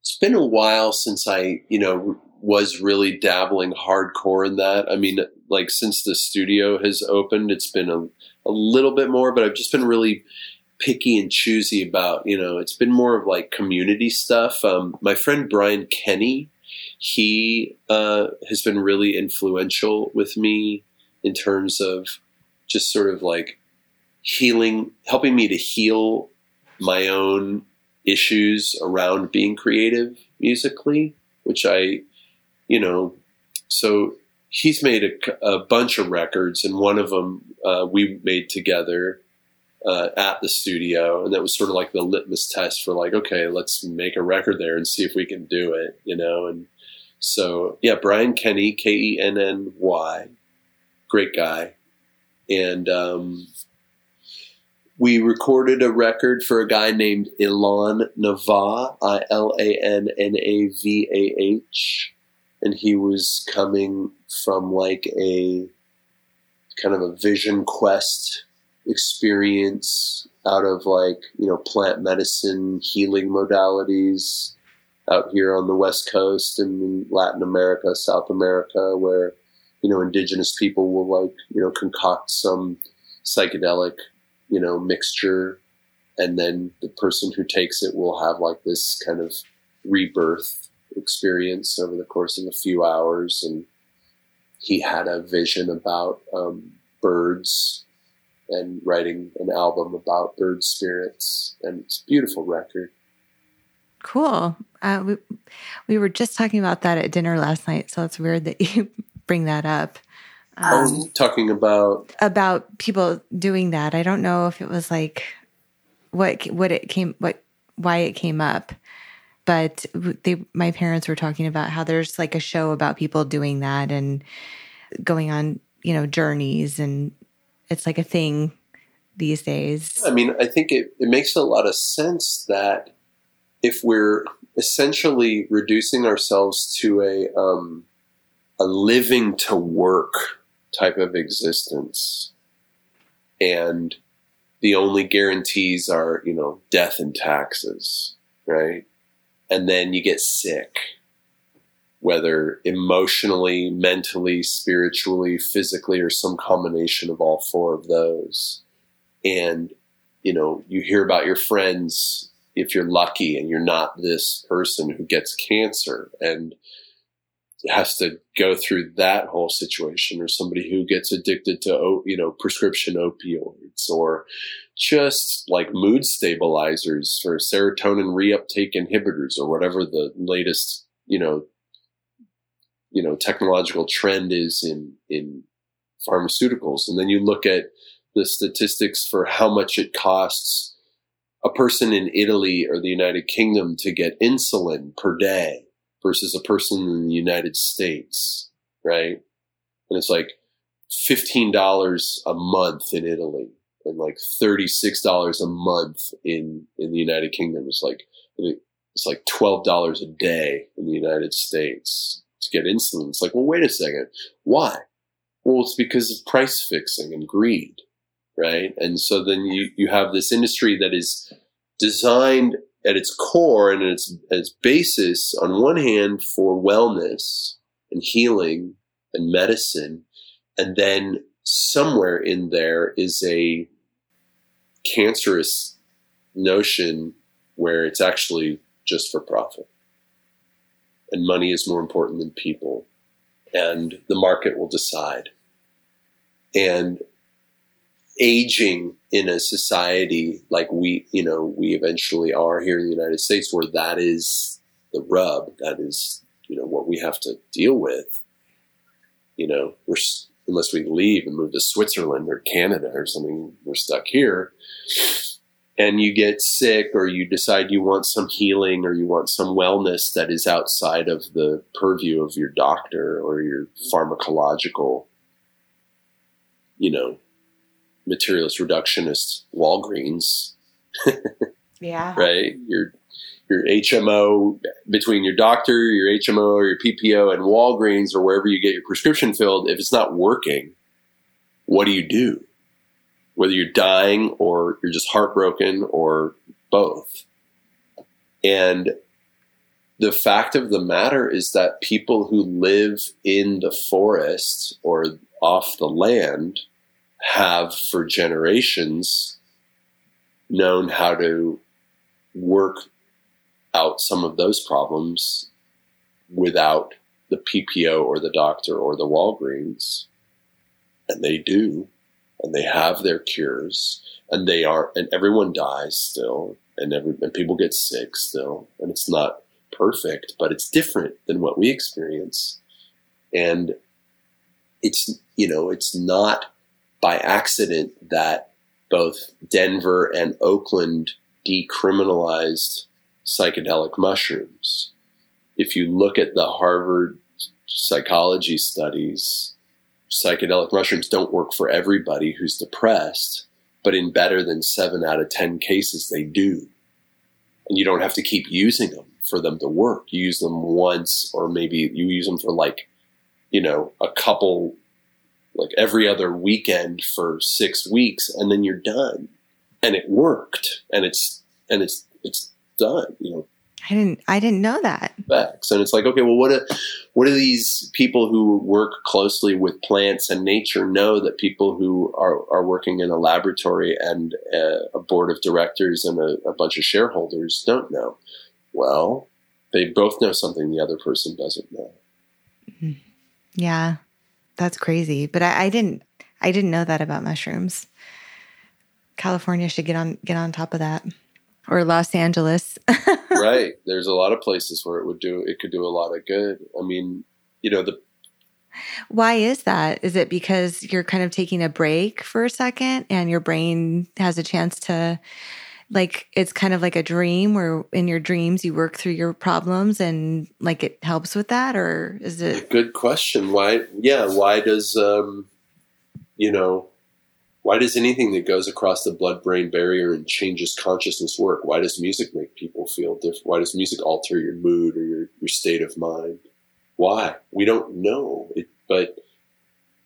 It's been a while since I, you know, was really dabbling hardcore in that. I mean, like, since the studio has opened, it's been a, a little bit more, but I've just been really picky and choosy about, you know, it's been more of like community stuff. Um, my friend Brian Kenny, he uh, has been really influential with me in terms of just sort of like healing, helping me to heal my own issues around being creative musically, which I, you know, so he's made a, a bunch of records, and one of them uh, we made together uh, at the studio. And that was sort of like the litmus test for like, okay, let's make a record there and see if we can do it, you know? And so, yeah, Brian Kenny, K E N N Y, great guy. And um, we recorded a record for a guy named Ilan Navah, I L A N N A V A H. And he was coming from like a kind of a vision quest experience out of like, you know, plant medicine, healing modalities out here on the West Coast and in Latin America, South America, where, you know, indigenous people will like, you know, concoct some psychedelic, you know, mixture. And then the person who takes it will have like this kind of rebirth experience over the course of a few hours. And he had a vision about um, birds and writing an album about bird spirits. And it's a beautiful record. Cool. Uh, we, we were just talking about that at dinner last night. So it's weird that you bring that up. Um, I'm talking about about people doing that. I don't know if it was like what what it came what why it came up, but they my parents were talking about how there's like a show about people doing that and going on, you know, journeys, and it's like a thing these days. I mean, I think it, it makes a lot of sense that if we're essentially reducing ourselves to a um, a living to work type of existence, and the only guarantees are, you know, death and taxes, right? And then you get sick, whether emotionally, mentally, spiritually, physically, or some combination of all four of those. And, you know, you hear about your friends, if you're lucky and you're not this person who gets cancer and has to go through that whole situation, or somebody who gets addicted to, you know, prescription opioids, or just like mood stabilizers or serotonin reuptake inhibitors, or whatever the latest, you know, you know, technological trend is in, in pharmaceuticals. And then you look at the statistics for how much it costs a person in Italy or the United Kingdom to get insulin per day versus a person in the United States, right? And it's like fifteen dollars a month in Italy and like thirty-six dollars a month in, in the United Kingdom. It's like, it's like twelve dollars a day in the United States to get insulin. It's like, well, wait a second. Why? Well, it's because of price fixing and greed, right? And so then you, you have this industry that is designed at its core and at its, at its basis, on one hand, for wellness and healing and medicine, and then somewhere in there is a cancerous notion where it's actually just for profit. And money is more important than people, and the market will decide. And aging in a society like we, you know, we eventually are here in the United States, where that is the rub, that is, you know, what we have to deal with, you know, we're, unless we leave and move to Switzerland or Canada or something, we're stuck here. And you get sick, or you decide you want some healing, or you want some wellness that is outside of the purview of your doctor or your pharmacological, you know, materialist reductionist Walgreens. Yeah. Right. Your, your H M O between your doctor, your H M O or your P P O and Walgreens, or wherever you get your prescription filled. If it's not working, what do you do? Whether you're dying or you're just heartbroken or both. And the fact of the matter is that people who live in the forest or off the land have for generations known how to work out some of those problems without the P P O or the doctor or the Walgreens. And they do, and they have their cures, and they are, and everyone dies still, and every, and people get sick still, and it's not perfect, but it's different than what we experience. And it's, you know, it's not by accident that both Denver and Oakland decriminalized psychedelic mushrooms. If you look at the Harvard psychology studies, psychedelic mushrooms don't work for everybody who's depressed, but in better than seven out of ten cases, they do. And you don't have to keep using them for them to work. You use them once, or maybe you use them for like, you know, a couple, like every other weekend for six weeks, and then you're done. And it worked, and it's, and it's, it's done, you know. I didn't. I didn't know that. And it's like, okay, well, what? Do, what do these people who work closely with plants and nature know that people who are, are working in a laboratory and uh, a board of directors and a, a bunch of shareholders don't know? Well, they both know something the other person doesn't know. Yeah, that's crazy. But I, I didn't. I didn't know that about mushrooms. California should get on get on top of that. Or Los Angeles. Right. There's a lot of places where it would do, it could do a lot of good. I mean, you know, the. Why is that? Is it because you're kind of taking a break for a second and your brain has a chance to, like, it's kind of like a dream where in your dreams you work through your problems and like it helps with that? Or is it. Good question. Why? Yeah. Why does, um, you know, why does anything that goes across the blood-brain barrier and changes consciousness work? Why does music make people feel different? Why does music alter your mood or your, your state of mind? Why? We don't know. It, but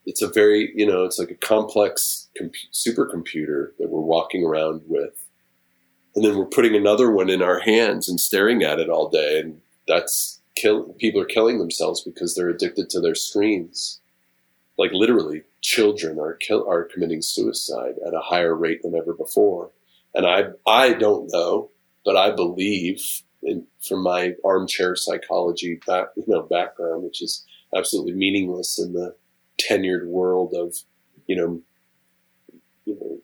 it's a very, you know, it's like a complex comp- supercomputer that we're walking around with. And then we're putting another one in our hands and staring at it all day. And that's kill- people are killing themselves because they're addicted to their screens. Like literally. Children are kill, are committing suicide at a higher rate than ever before. And I I don't know, but I believe in, from my armchair psychology back, you know, background, which is absolutely meaningless in the tenured world of, you know, you know,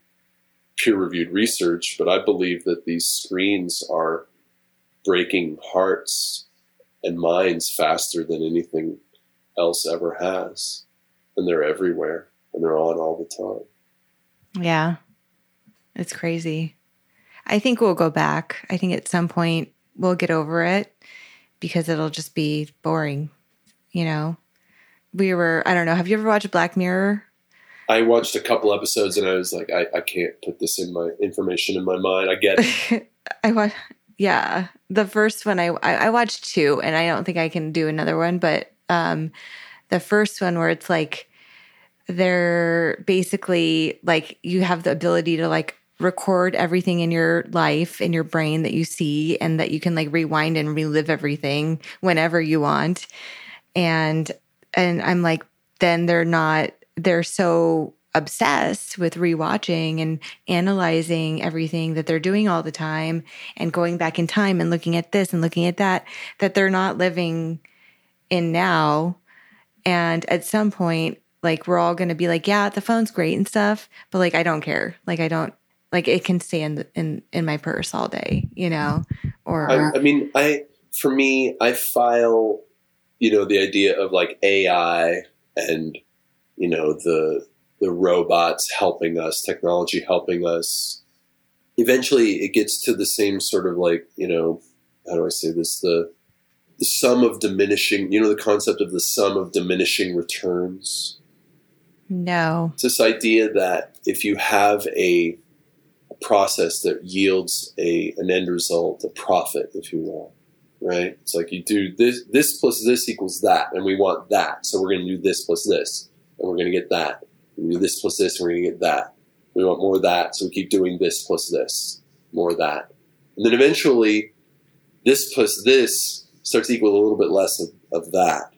peer-reviewed research, but I believe that these screens are breaking hearts and minds faster than anything else ever has. And they're everywhere, and they're on all the time. Yeah, it's crazy. I think we'll go back. I think at some point we'll get over it because it'll just be boring. You know, we were, I don't know. Have you ever watched Black Mirror? I watched a couple episodes and I was like, I, I can't put this in my information in my mind. I get it. I watched, yeah. The first one, I, I, I watched two, and I don't think I can do another one, but um, the first one where it's like, they're basically like you have the ability to like record everything in your life, in your brain that you see, and that you can like rewind and relive everything whenever you want. And, and I'm like, then they're not, they're so obsessed with rewatching and analyzing everything that they're doing all the time and going back in time and looking at this and looking at that, that they're not living in now. And at some point, like, we're all going to be like, yeah, the phone's great and stuff, but like, I don't care. Like, I don't, like, it can stay in the, in, in my purse all day, you know? Or, I, I mean, I, for me, I file, you know, the idea of like A I and, you know, the, the robots helping us, technology helping us. Eventually it gets to the same sort of like, you know, how do I say this? The, the sum of diminishing, you know, the concept of the sum of diminishing returns. No. It's this idea that if you have a, a process that yields a an end result, a profit, if you will, right? It's like you do this, this plus this equals that, and we want that. So we're going to do this plus this, and we're going to get that. We do this plus this, and we're going to get that. We want more of that, so we keep doing this plus this, more of that. And then eventually, this plus this starts equaling a little bit less of, of that,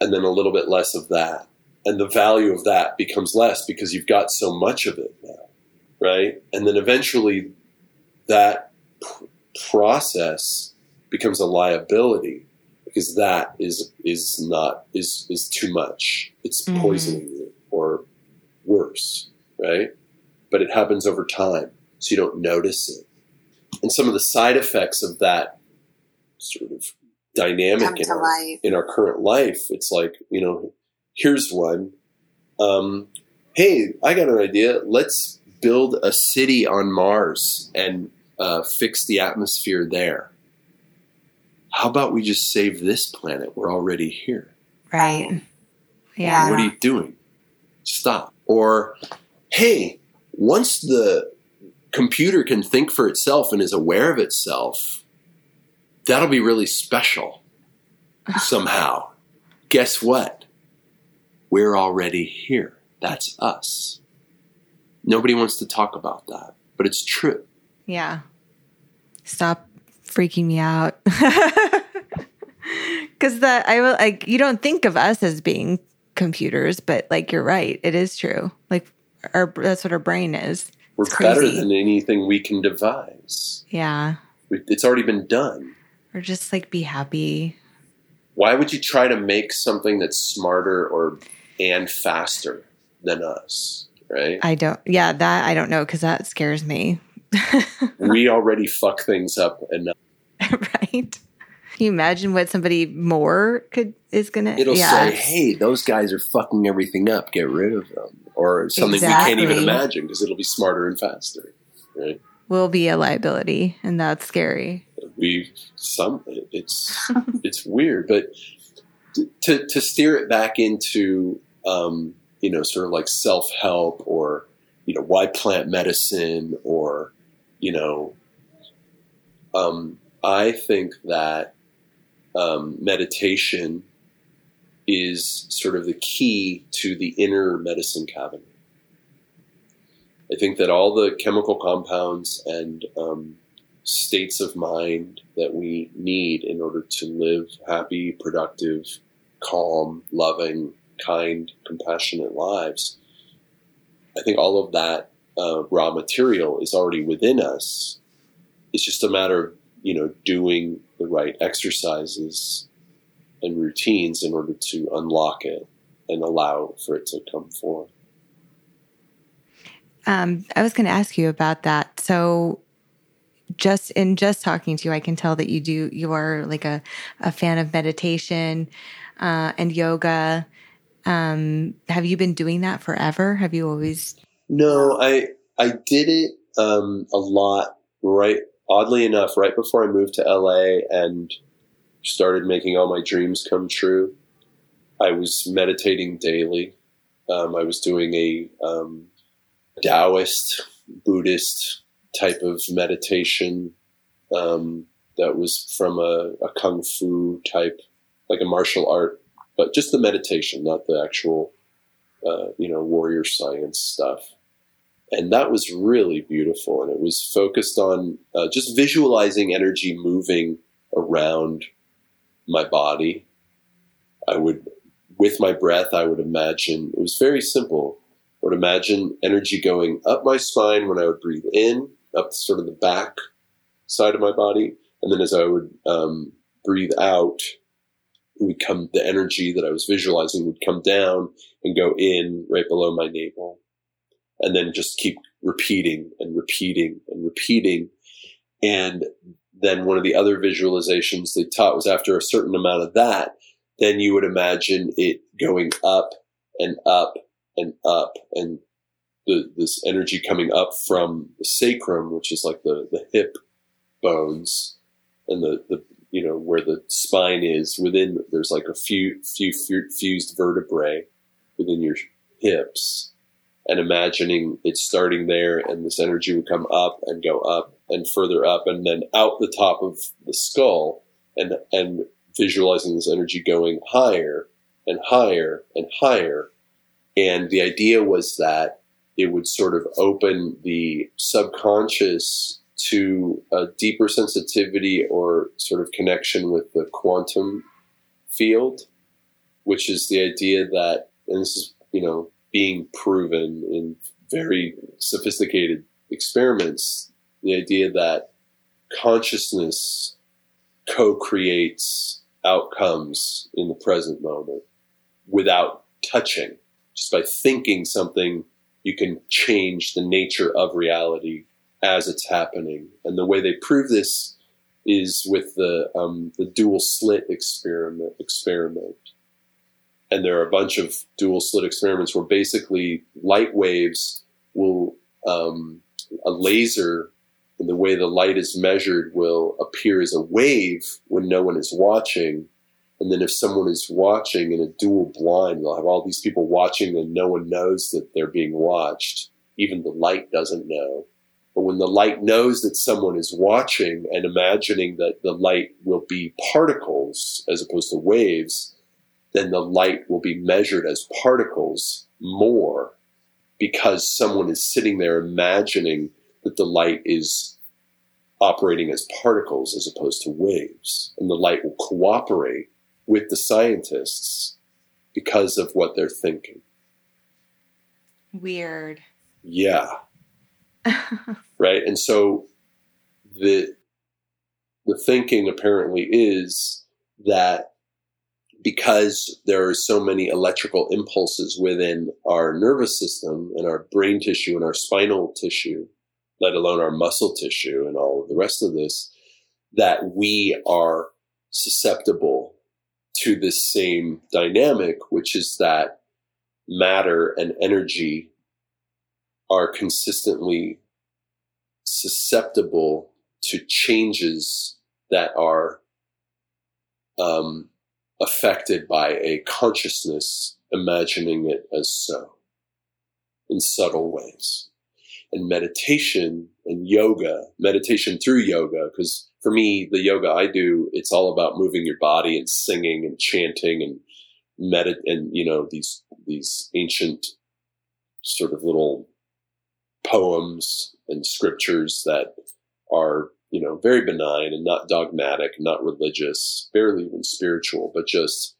and then a little bit less of that. And the value of that becomes less because you've got so much of it now, right? And then eventually that pr- process becomes a liability because that is is not is is too much. It's mm-hmm. poisoning you or worse, right? But it happens over time, so you don't notice it. And some of the side effects of that sort of dynamic in our, in our current life, it's like, you know, here's one. Um, hey, I got an idea. Let's build a city on Mars and uh, fix the atmosphere there. How about we just save this planet? We're already here. Right. Yeah. What are you doing? Stop. Or, hey, once the computer can think for itself and is aware of itself, that'll be really special somehow. Guess what? We're already here. That's us. Nobody wants to talk about that, but it's true. Yeah. Stop freaking me out. Because the I will like you don't think of us as being computers, but like you're right, it is true. Like our that's what our brain is. We're better than anything we can devise. Yeah. It's already been done. Or just like be happy. Why would you try to make something that's smarter or and faster than us, right? I don't, yeah, that I don't know because that scares me. We already fuck things up enough. Right? Can you imagine what somebody more could is going to? It'll yeah. say, hey, those guys are fucking everything up. Get rid of them. Or something exactly. we can't even imagine because it'll be smarter and faster, right? Will be a liability, and that's scary. We some it's it's weird, but to to steer it back into um, you know sort of like self-help or you know why plant medicine or you know um, I think that um, meditation is sort of the key to the inner medicine cabinet. I think that all the chemical compounds and um, states of mind that we need in order to live happy, productive, calm, loving, kind, compassionate lives, I think all of that uh, raw material is already within us. It's just a matter of, you know, doing the right exercises and routines in order to unlock it and allow for it to come forth. Um, I was going to ask you about that. So just in just talking to you, I can tell that you do, you are like a, a fan of meditation uh, and yoga. Um, have you been doing that forever? Have you always? No, I, I did it um, a lot, right. Oddly enough, right before I moved to L A and started making all my dreams come true, I was meditating daily. Um, I was doing a, um, Taoist, Buddhist type of meditation um, that was from a, a kung fu type, like a martial art, but just the meditation, not the actual, uh, you know, warrior science stuff. And that was really beautiful. And it was focused on uh, just visualizing energy moving around my body. I would, with my breath, I would imagine, it was very simple. I would imagine energy going up my spine when I would breathe in, up sort of the back side of my body. And then as I would um, breathe out, it would come, the energy that I was visualizing would come down and go in right below my navel. And then just keep repeating and repeating and repeating. And then one of the other visualizations they taught was after a certain amount of that, then you would imagine it going up and up and up and the, this energy coming up from the sacrum, which is like the, the hip bones and the, the, you know, where the spine is within, there's like a few, few, few fused vertebrae within your hips, and imagining it starting there and this energy would come up and go up and further up and then out the top of the skull and, and visualizing this energy going higher and higher and higher. And the idea was that it would sort of open the subconscious to a deeper sensitivity or sort of connection with the quantum field, which is the idea that, and this is, you know, being proven in very sophisticated experiments, the idea that consciousness co-creates outcomes in the present moment without touching. Just by thinking something, you can change the nature of reality as it's happening. And the way they prove this is with the um, the dual slit experiment. experiment. And there are a bunch of dual slit experiments where basically light waves will, um, a laser, and the way the light is measured will appear as a wave when no one is watching. And then if someone is watching in a dual blind, they'll have all these people watching and no one knows that they're being watched. Even the light doesn't know. But when the light knows that someone is watching and imagining that the light will be particles as opposed to waves, then the light will be measured as particles more because someone is sitting there imagining that the light is operating as particles as opposed to waves. And the light will cooperate with the scientists because of what they're thinking. Weird. Yeah. Right. And so the, the thinking apparently is that because there are so many electrical impulses within our nervous system and our brain tissue and our spinal tissue, let alone our muscle tissue and all of the rest of this, that we are susceptible to this same dynamic, which is that matter and energy are consistently susceptible to changes that are, um, affected by a consciousness imagining it as so in subtle ways. And meditation and yoga, meditation through yoga, because for me, the yoga I do, it's all about moving your body and singing and chanting and medit- and, you know, these, these ancient sort of little poems and scriptures that are, you know, very benign and not dogmatic, not religious, barely even spiritual, but just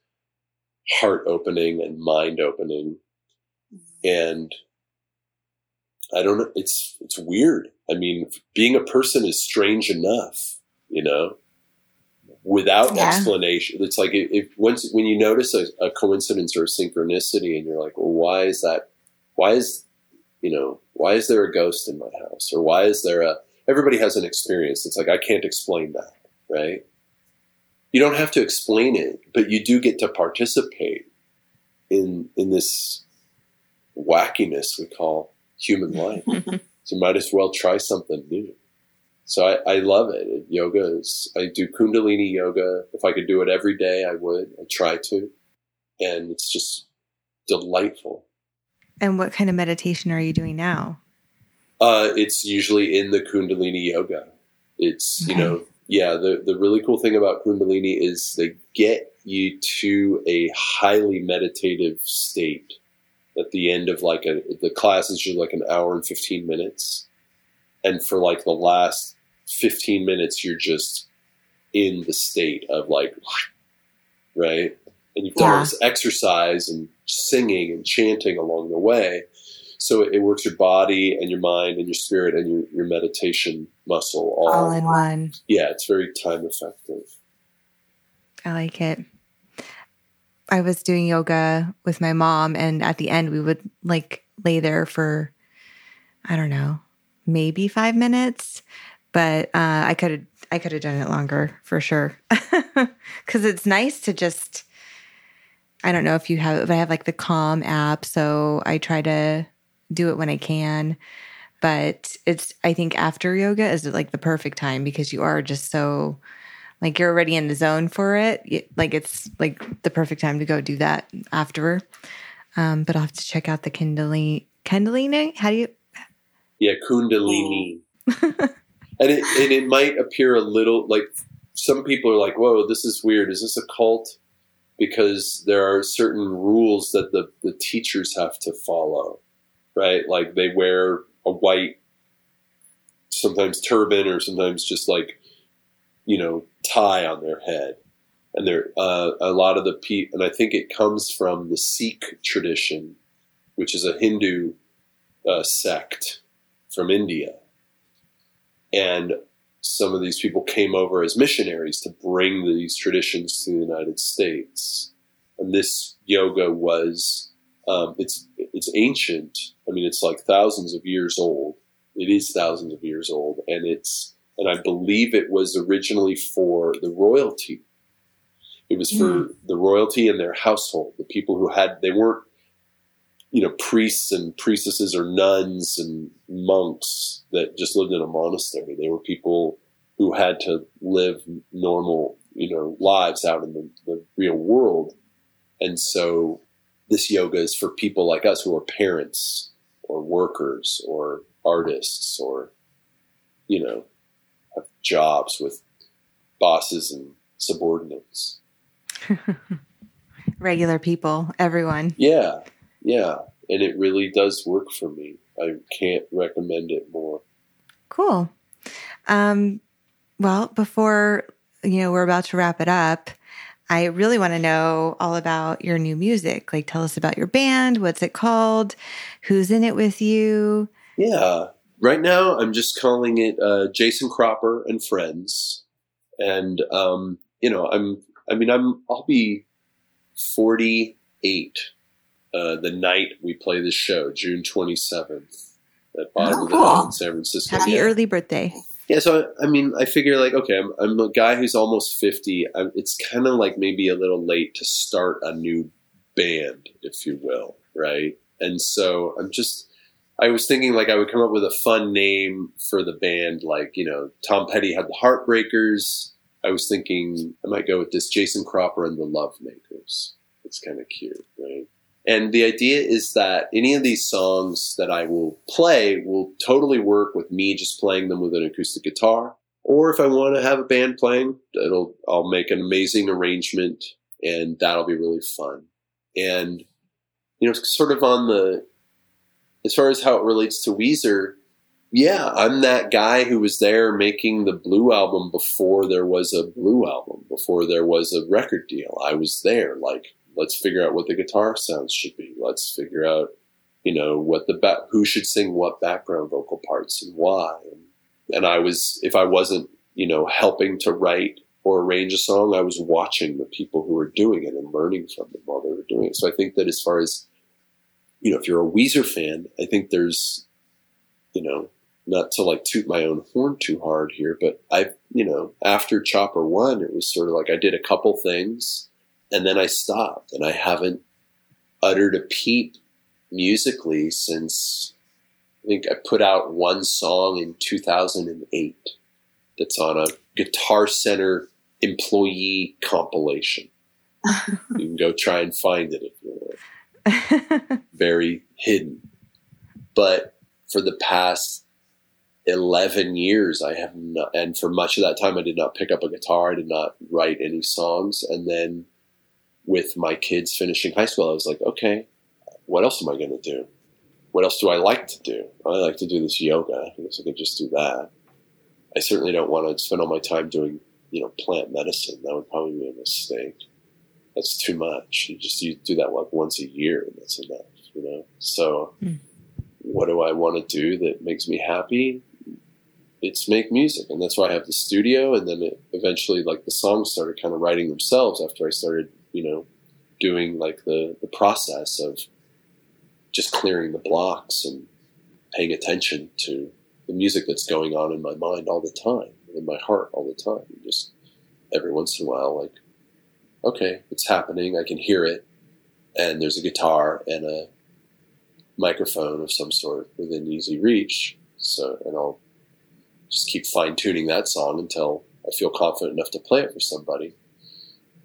heart opening and mind opening. And I don't know, it's, it's weird. I mean, being a person is strange enough, you know, without yeah. explanation. It's like if, if once, when you notice a, a coincidence or a synchronicity and you're like, well, why is that? Why is, you know, why is there a ghost in my house? Or why is there a, everybody has an experience. It's like, I can't explain that, right? You don't have to explain it, but you do get to participate in in this wackiness we call human life. So you might as well try something new. So I, I love it. Yoga is, I do Kundalini yoga. If I could do it every day, I would. I try to. And it's just delightful. And what kind of meditation are you doing now? Uh, it's usually in the Kundalini yoga. It's, you know, yeah, the, the really cool thing about Kundalini is they get you to a highly meditative state at the end of like a, the class is usually like an hour and fifteen minutes. And for like the last fifteen minutes, you're just in the state of like, right. And you've done yeah. all this exercise and singing and chanting along the way. So it works your body and your mind and your spirit and your, your meditation muscle. All, all in one. Yeah, it's very time effective. I like it. I was doing yoga with my mom, and at the end we would like lay there for, I don't know, maybe five minutes. But uh, I could have I could have done it longer for sure. Because it's nice to just, I don't know if you have, but I have like the Calm app. So I try to do it when I can, but it's, I think after yoga is like the perfect time because you are just so like, you're already in the zone for it. Like it's like the perfect time to go do that after. Um, but I'll have to check out the Kundalini. Kundalini? How do you? Yeah. Kundalini. And it, and it might appear a little like some people are like, whoa, this is weird. Is this a cult? Because there are certain rules that the, the teachers have to follow. Right? Like they wear a white sometimes turban or sometimes just like, you know, tie on their head. And they're uh, a lot of the pe- and I think it comes from the Sikh tradition, which is a Hindu uh, sect from India. And some of these people came over as missionaries to bring these traditions to the United States. And this yoga was, um, it's it's ancient. I mean, it's like thousands of years old. It is thousands of years old. And it's, and I believe it was originally for the royalty. It was for mm. the royalty and their household, the people who had, they weren't, you know, priests and priestesses or nuns and monks that just lived in a monastery. They were people who had to live normal, you know, lives out in the, the real world. And so this yoga is for people like us who are parents or workers or artists or, you know, have jobs with bosses and subordinates. Regular people, everyone. Yeah, yeah. And it really does work for me. I can't recommend it more. Cool. Um, well, before, you know, we're about to wrap it up, I really want to know all about your new music. Like, tell us about your band. What's it called? Who's in it with you? Yeah. Right now, I'm just calling it uh, Jason Cropper and Friends. And, um, you know, I'm... I mean, I'm, I'll be forty-eight uh, the night we play this show, June twenty-seventh at Bottom oh, of the Hill cool. in San Francisco. Happy yeah. early birthday. Yeah, so, I, I mean, I figure like, okay, I'm, I'm a guy who's almost fifty. I'm, it's kind of like maybe a little late to start a new band, if you will, right? And so I'm just, I was thinking like I would come up with a fun name for the band, like, you know, Tom Petty had the Heartbreakers. I was thinking I might go with this Jason Cropper and the Love Makers. It's kind of cute, right? And the idea is that any of these songs that I will play will totally work with me just playing them with an acoustic guitar. Or if I want to have a band playing, it'll I'll make an amazing arrangement and that'll be really fun. And, you know, sort of on the, as far as how it relates to Weezer, yeah, I'm that guy who was there making the Blue Album before there was a Blue Album, before there was a record deal. I was there, like, let's figure out what the guitar sounds should be. Let's figure out, you know, what the ba- who should sing what background vocal parts and why. And, and I was, if I wasn't, you know, helping to write or arrange a song, I was watching the people who were doing it and learning from them while they were doing it. So I think that as far as, you know, if you're a Weezer fan, I think there's, you know, not to like toot my own horn too hard here, but I, you know, after Chopper One, it was sort of like I did a couple things and then I stopped and I haven't uttered a peep musically since I think I put out one song in two thousand eight that's on a Guitar Center employee compilation. You can go try and find it if you want. Very hidden. But for the past eleven years I have not, and for much of that time I did not pick up a guitar. I did not write any songs. And then with my kids finishing high school, I was like, okay, what else am I going to do? What else do I like to do? I like to do this yoga. I guess I could just do that. I certainly don't want to spend all my time doing, you know, plant medicine. That would probably be a mistake. That's too much. You just, you do that like once a year and that's enough, you know? So mm. what do I want to do that makes me happy? It's make music. And that's why I have the studio. And then it eventually like the songs started kind of writing themselves after I started, you know, doing like the, the process of just clearing the blocks and paying attention to the music that's going on in my mind all the time, in my heart all the time. And just every once in a while, like, okay, it's happening. I can hear it. And there's a guitar and a microphone of some sort within easy reach. So, and I'll just keep fine-tuning that song until I feel confident enough to play it for somebody.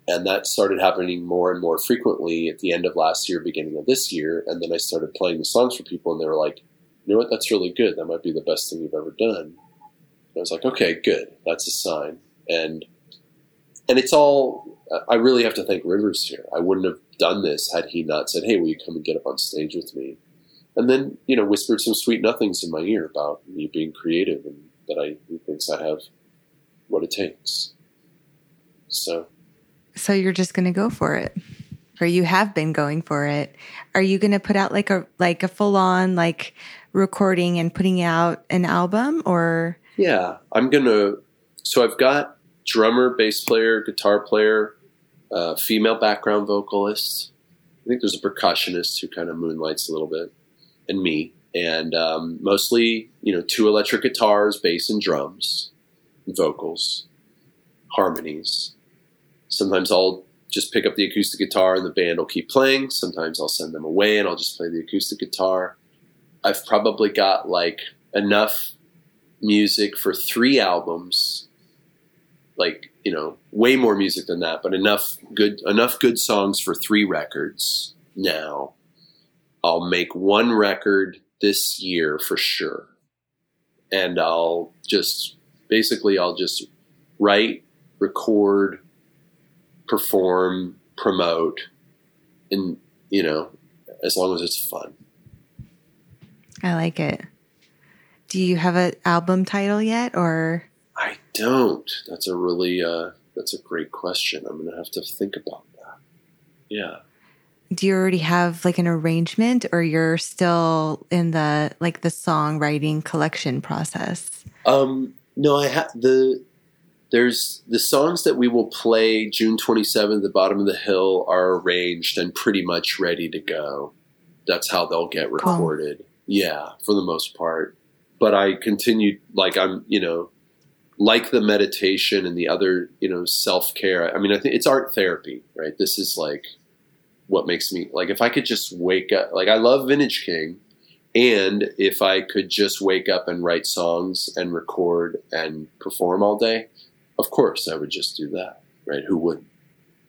And that started happening more and more frequently at the end of last year, beginning of this year. And then I started playing the songs for people and they were like, you know what, that's really good. That might be the best thing you've ever done. And I was like, okay, good. That's a sign. And, and it's all, I really have to thank Rivers here. I wouldn't have done this had he not said, hey, will you come and get up on stage with me? And then, you know, whispered some sweet nothings in my ear about me being creative and that I who thinks I have what it takes. So, so you're just going to go for it, or you have been going for it. Are you going to put out like a like a full on like recording and putting out an album, or? Yeah, I'm gonna. So I've got drummer, bass player, guitar player, uh, female background vocalist. I think there's a percussionist who kind of moonlights a little bit, and me, and um, mostly, you know, two electric guitars, bass and drums, vocals, harmonies. Sometimes I'll just pick up the acoustic guitar and the band will keep playing. Sometimes I'll send them away and I'll just play the acoustic guitar. I've probably got like enough music for three albums, like, you know, way more music than that, but enough good, enough good songs for three records. Now I'll make one record this year for sure. And I'll just, basically I'll just write, record, perform, promote, and, you know, as long as it's fun. I like it. Do you have an album title yet, or? I don't. That's a really, uh, that's a great question. I'm going to have to think about that. Yeah. Do you already have like an arrangement, or you're still in the, like the songwriting collection process? Um, no, I have the, there's the songs that we will play June twenty-seventh, the Bottom of the Hill, are arranged and pretty much ready to go. That's how they'll get recorded. Cool. Yeah. For the most part. But I continued, like I'm, you know, like the meditation and the other, you know, self-care. I mean, I think it's art therapy, right? This is like what makes me, like if I could just wake up, like I love Vintage King. And if I could just wake up and write songs and record and perform all day, of course I would just do that, right? Who wouldn't?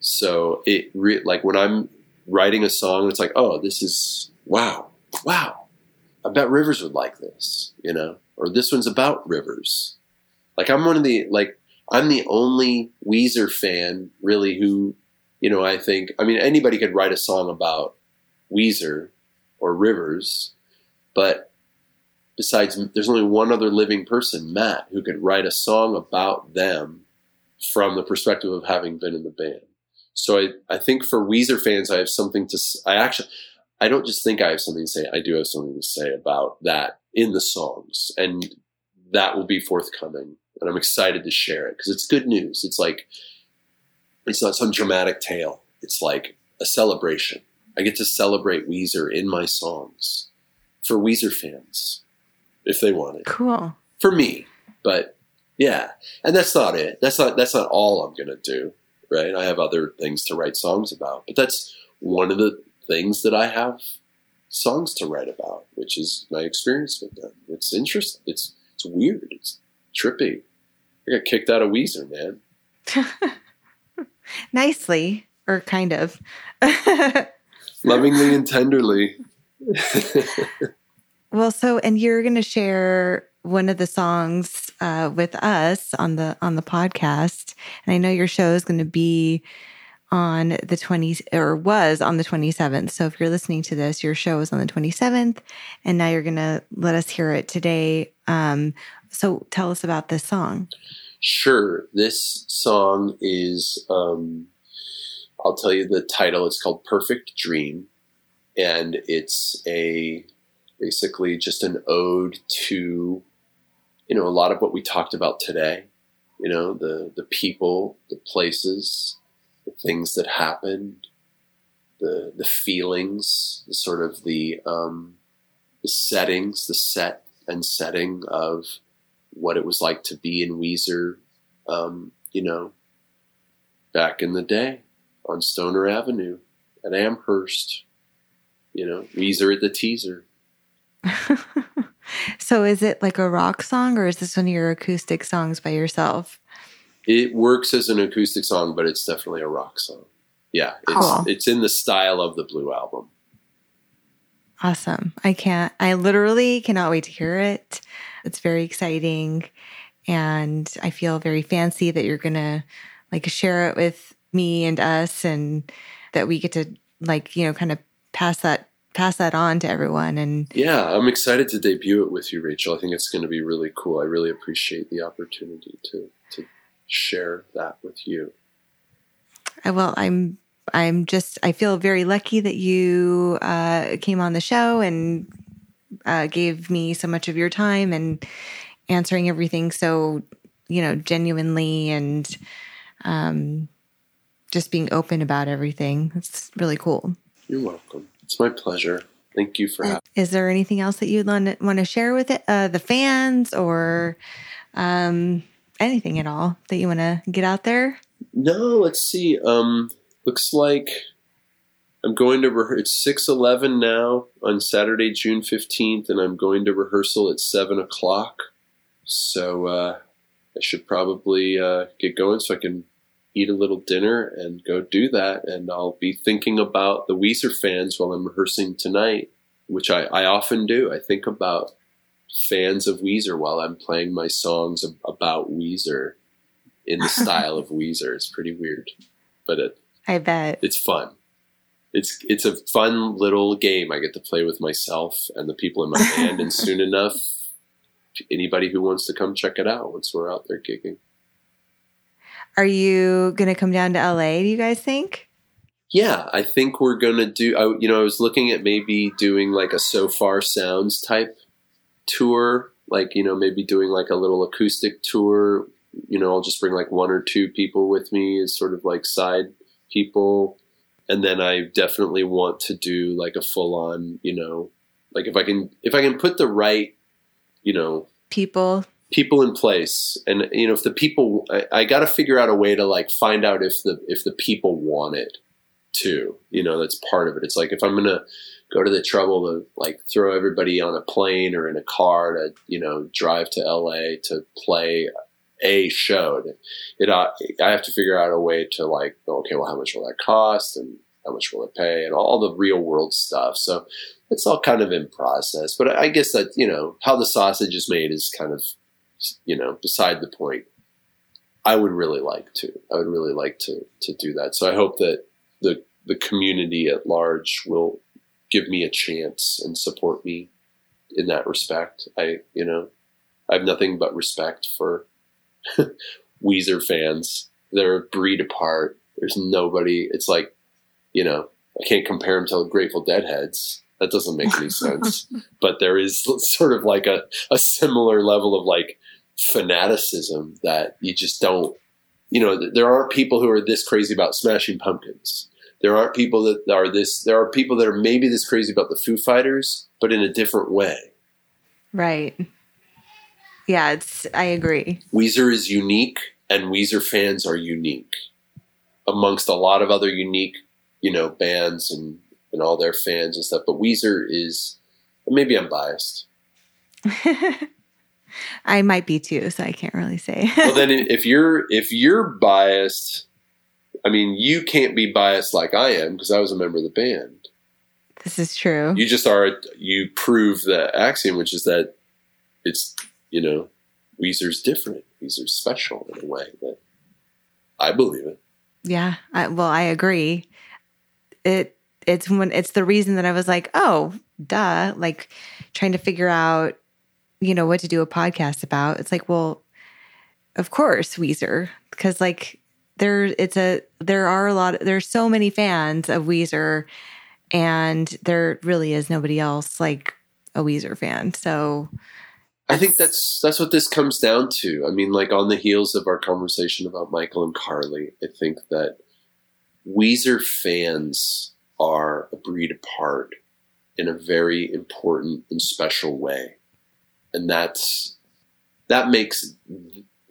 So it re- like when I'm writing a song, it's like, oh, this is, wow, wow. I bet Rivers would like this, you know, or this one's about Rivers. Like I'm one of the, like, I'm the only Weezer fan really who, you know, I think, I mean, anybody could write a song about Weezer or Rivers, but besides, there's only one other living person, Matt, who could write a song about them from the perspective of having been in the band. So I, I think for Weezer fans, I have something to, I actually, I don't just think I have something to say. I do have something to say about that in the songs, and that will be forthcoming, and I'm excited to share it because it's good news. It's like, it's not some dramatic tale. It's like a celebration. I get to celebrate Weezer in my songs for Weezer fans if they want it. Cool. For me, but yeah. And that's not it. That's not, that's not all I'm going to do. Right. I have other things to write songs about, but that's one of the things that I have songs to write about, which is my experience with them. It's interesting. It's it's weird. It's trippy. I got kicked out of Weezer, man. Nicely, or kind of. Lovingly and tenderly. Well, so, and you're going to share one of the songs uh, with us on the on the podcast. And I know your show is going to be on the twentieth, or was on the twenty-seventh. So if you're listening to this, your show is on the twenty-seventh, and now you're going to let us hear it today. Um, so tell us about this song. Sure. This song is, um, I'll tell you the title. It's called Perfect Dream. And it's a, basically just an ode to, you know, a lot of what we talked about today, you know, the, the people, the places, the things that happened, the the feelings, the sort of the, um, the settings, the set and setting of what it was like to be in Weezer, um, you know, back in the day on Stoner Avenue at Amherst, you know, Weezer at the Teaser. So is it like a rock song, or is this one of your acoustic songs by yourself? It works as an acoustic song, but it's definitely a rock song. Yeah, it's oh. It's in the style of the Blue Album. Awesome. I can't, I literally cannot wait to hear it. It's very exciting. And I feel very fancy that you're going to like share it with me and us, and that we get to like, you know, kind of pass that pass that on to everyone. And yeah, I'm excited to debut it with you, Rachel. I think it's going to be really cool. I really appreciate the opportunity to to share that with you. I well, I'm I'm just I feel very lucky that you uh, came on the show and uh, gave me so much of your time and answering everything so, you know, genuinely and um, just being open about everything. It's really cool. You're welcome. It's my pleasure. Thank you for having me. Is there anything else that you'd want to share with it, uh, the fans or um, anything at all that you want to get out there? No, let's see. Um, looks like I'm going to rehearse. It's six eleven now on Saturday, June fifteenth, and I'm going to rehearsal at seven o'clock. So uh, I should probably uh, get going so I can eat a little dinner and go do that. And I'll be thinking about the Weezer fans while I'm rehearsing tonight, which I, I often do. I think about fans of Weezer while I'm playing my songs about Weezer in the style of Weezer. It's pretty weird, but it, I bet it's fun. It's, it's a fun little game I get to play with myself and the people in my band. And soon enough, anybody who wants to come check it out once we're out there gigging. Are you going to come down to L A, do you guys think? Yeah, I think we're going to do, I, you know, I was looking at maybe doing like a So Far Sounds type tour, like, you know, maybe doing like a little acoustic tour, you know, I'll just bring like one or two people with me as sort of like side people. And then I definitely want to do like a full on, you know, like if I can, if I can put the right, you know, people people in place, and you know, if the people, I, I got to figure out a way to like find out if the if the people want it too. You know, that's part of it. It's like if I'm gonna go to the trouble to like throw everybody on a plane or in a car to, you know, drive to L A to play a show, it, it I have to figure out a way to like, okay, well, how much will that cost and how much will it pay and all the real world stuff. So it's all kind of in process, but I, I guess that, you know, how the sausage is made is kind of, you know, beside the point. I would really like to, I would really like to, to do that. So I hope that the, the community at large will give me a chance and support me in that respect. I, you know, I have nothing but respect for Weezer fans. They're a breed apart. There's nobody. It's like, you know, I can't compare them to Grateful Dead heads. That doesn't make any sense, but there is sort of like a, a similar level of like fanaticism that you just don't, you know, there aren't people who are this crazy about Smashing Pumpkins. There aren't people that are this, there are people that are maybe this crazy about the Foo Fighters, but in a different way. Right. Yeah, it's, I agree. Weezer is unique and Weezer fans are unique amongst a lot of other unique, you know, bands and, and all their fans and stuff. But Weezer is, maybe I'm biased. I might be too, so I can't really say. Well, then if you're, if you're biased, I mean, you can't be biased like I am because I was a member of the band. This is true. You just are, you prove the axiom, which is that it's, you know, Weezer's different. Weezer's special in a way that I believe it. Yeah. I, well, I agree. It, It's when it's the reason that I was like, oh, duh, like trying to figure out, you know, what to do a podcast about. It's like, well, of course, Weezer, because like there, it's a there are a lot of, there's so many fans of Weezer, and there really is nobody else like a Weezer fan. So I think that's that's what this comes down to. I mean, like on the heels of our conversation about Michael and Carly, I think that Weezer fans are a breed apart in a very important and special way. And that's, that makes,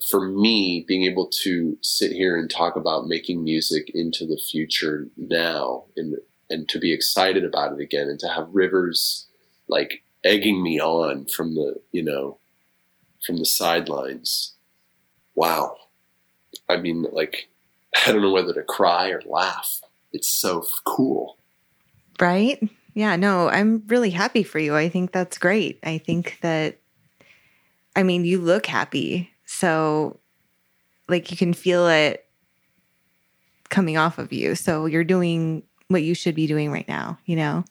for me, being able to sit here and talk about making music into the future now and, and to be excited about it again and to have Rivers like egging me on from the, you know, from the sidelines. Wow. I mean, like, I don't know whether to cry or laugh. It's so cool. Right? Yeah, no, I'm really happy for you. I think that's great. I think that, I mean, you look happy. So, like, you can feel it coming off of you. So you're doing what you should be doing right now, you know?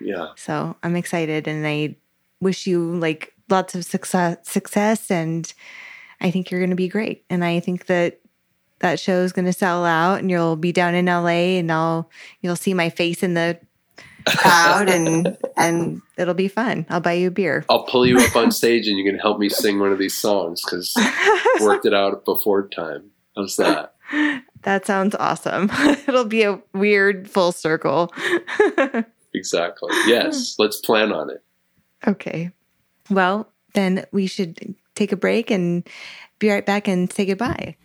Yeah. So I'm excited, and I wish you like lots of success, success, and I think you're going to be great. And I think that that show is going to sell out, and you'll be down in L A, and I'll you'll see my face in the crowd, and and it'll be fun. I'll buy you a beer. I'll pull you up on stage, and you can help me sing one of these songs because I worked it out before time. How's that? That sounds awesome. It'll be a weird full circle. Exactly. Yes. Let's plan on it. Okay. Well, then we should take a break and be right back and say goodbye.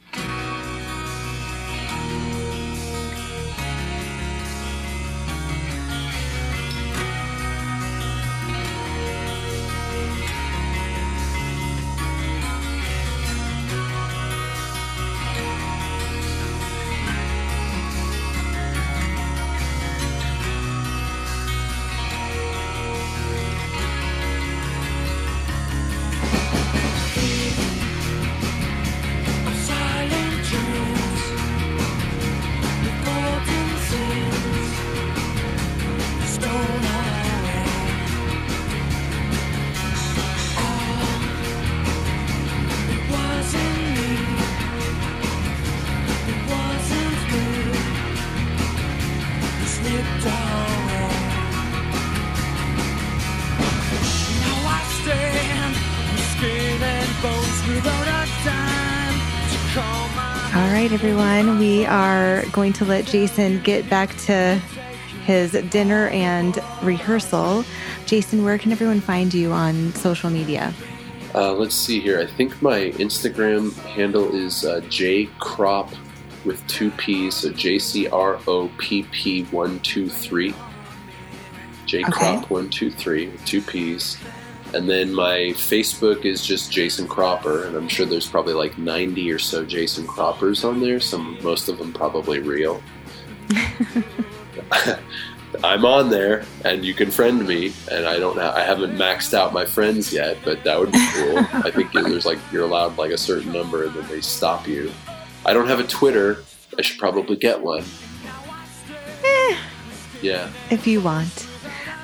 Everyone, we are going to let Jason get back to his dinner and rehearsal. Jason, where can everyone find you on social media? Uh, let's see here. I think my Instagram handle is uh, jcrop with two P's, so J C R O P P one two three. J crop one two three with two P's. And then my Facebook is just Jason Cropper, and I'm sure there's probably like ninety or so Jason Croppers on there. Some, most of them probably real. I'm on there, and you can friend me. And I don't, ha- I haven't maxed out my friends yet, but that would be cool. I think there's like you're allowed like a certain number, and then they stop you. I don't have a Twitter. I should probably get one. Eh, yeah, if you want.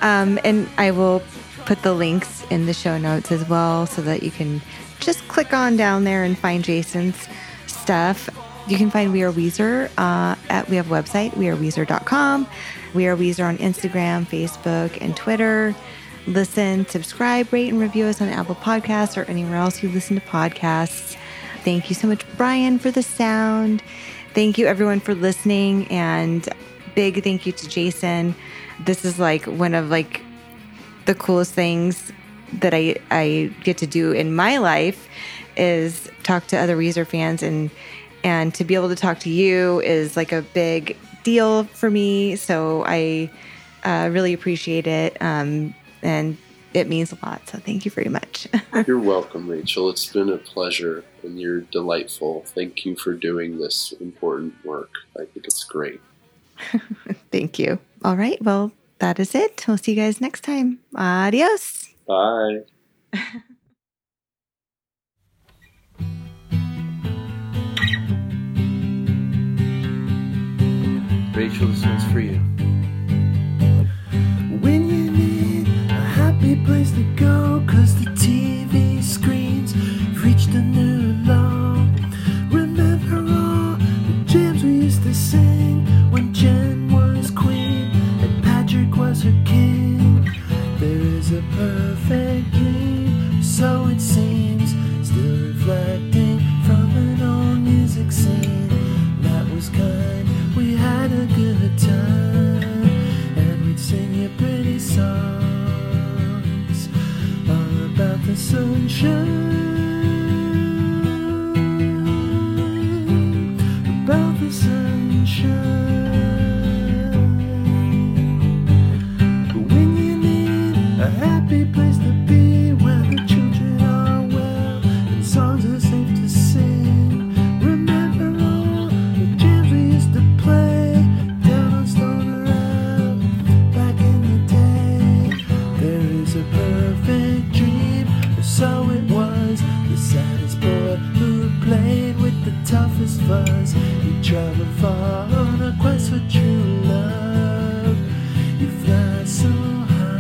Um, and I will put the links in the show notes as well so that you can just click on down there and find Jason's stuff. You can find We Are Weezer uh, at, we have a website, we are weezer dot com. We Are Weezer on Instagram, Facebook, and Twitter. Listen, subscribe, rate, and review us on Apple Podcasts or anywhere else you listen to podcasts. Thank you so much, Brian, for the sound. Thank you, everyone, for listening. And big thank you to Jason. This is like one of like the coolest things that I, I get to do in my life is talk to other Weezer fans, and and to be able to talk to you is like a big deal for me. So I uh, really appreciate it, um, and it means a lot. So thank you very much. You're welcome, Rachel. It's been a pleasure, and you're delightful. Thank you for doing this important work. I think it's great. Thank you. All right. Well, that is it. We'll see you guys next time. Adios. Bye. Rachel, this one's for you. When you need a happy place to go, 'cause the T V screens reached a new low. Remember all the jams we used to sing when Jen was queen. Was her king. There is a perfect dream, so it seems, still reflecting from an old music scene that was kind. We had a good time, and we'd sing you pretty songs all about the sunshine, about the sunshine. A happy place to be where the children are well and songs are safe to sing. Remember all the jams we used to play down on Stone Island back in the day. There is a perfect dream, or so it was. The saddest boy who played with the toughest fuzz. He traveled far on a quest for true love. You fly so high.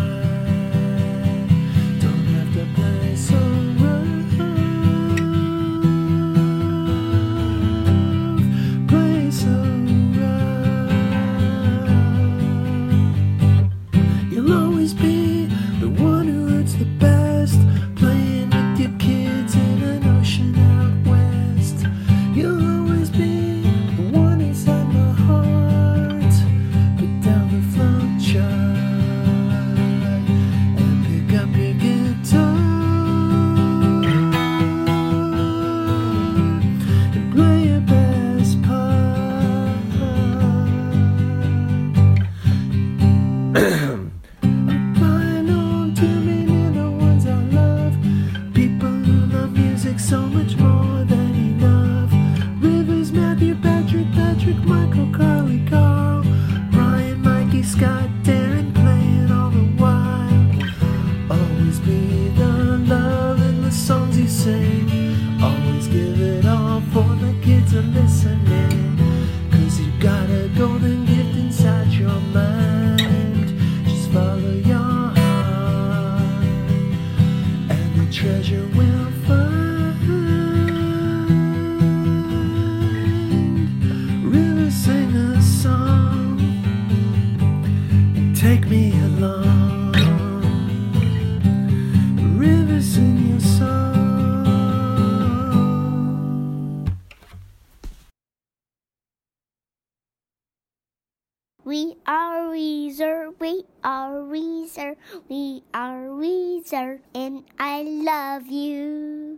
We are Weezer, we are Weezer, we are Weezer, and I love you.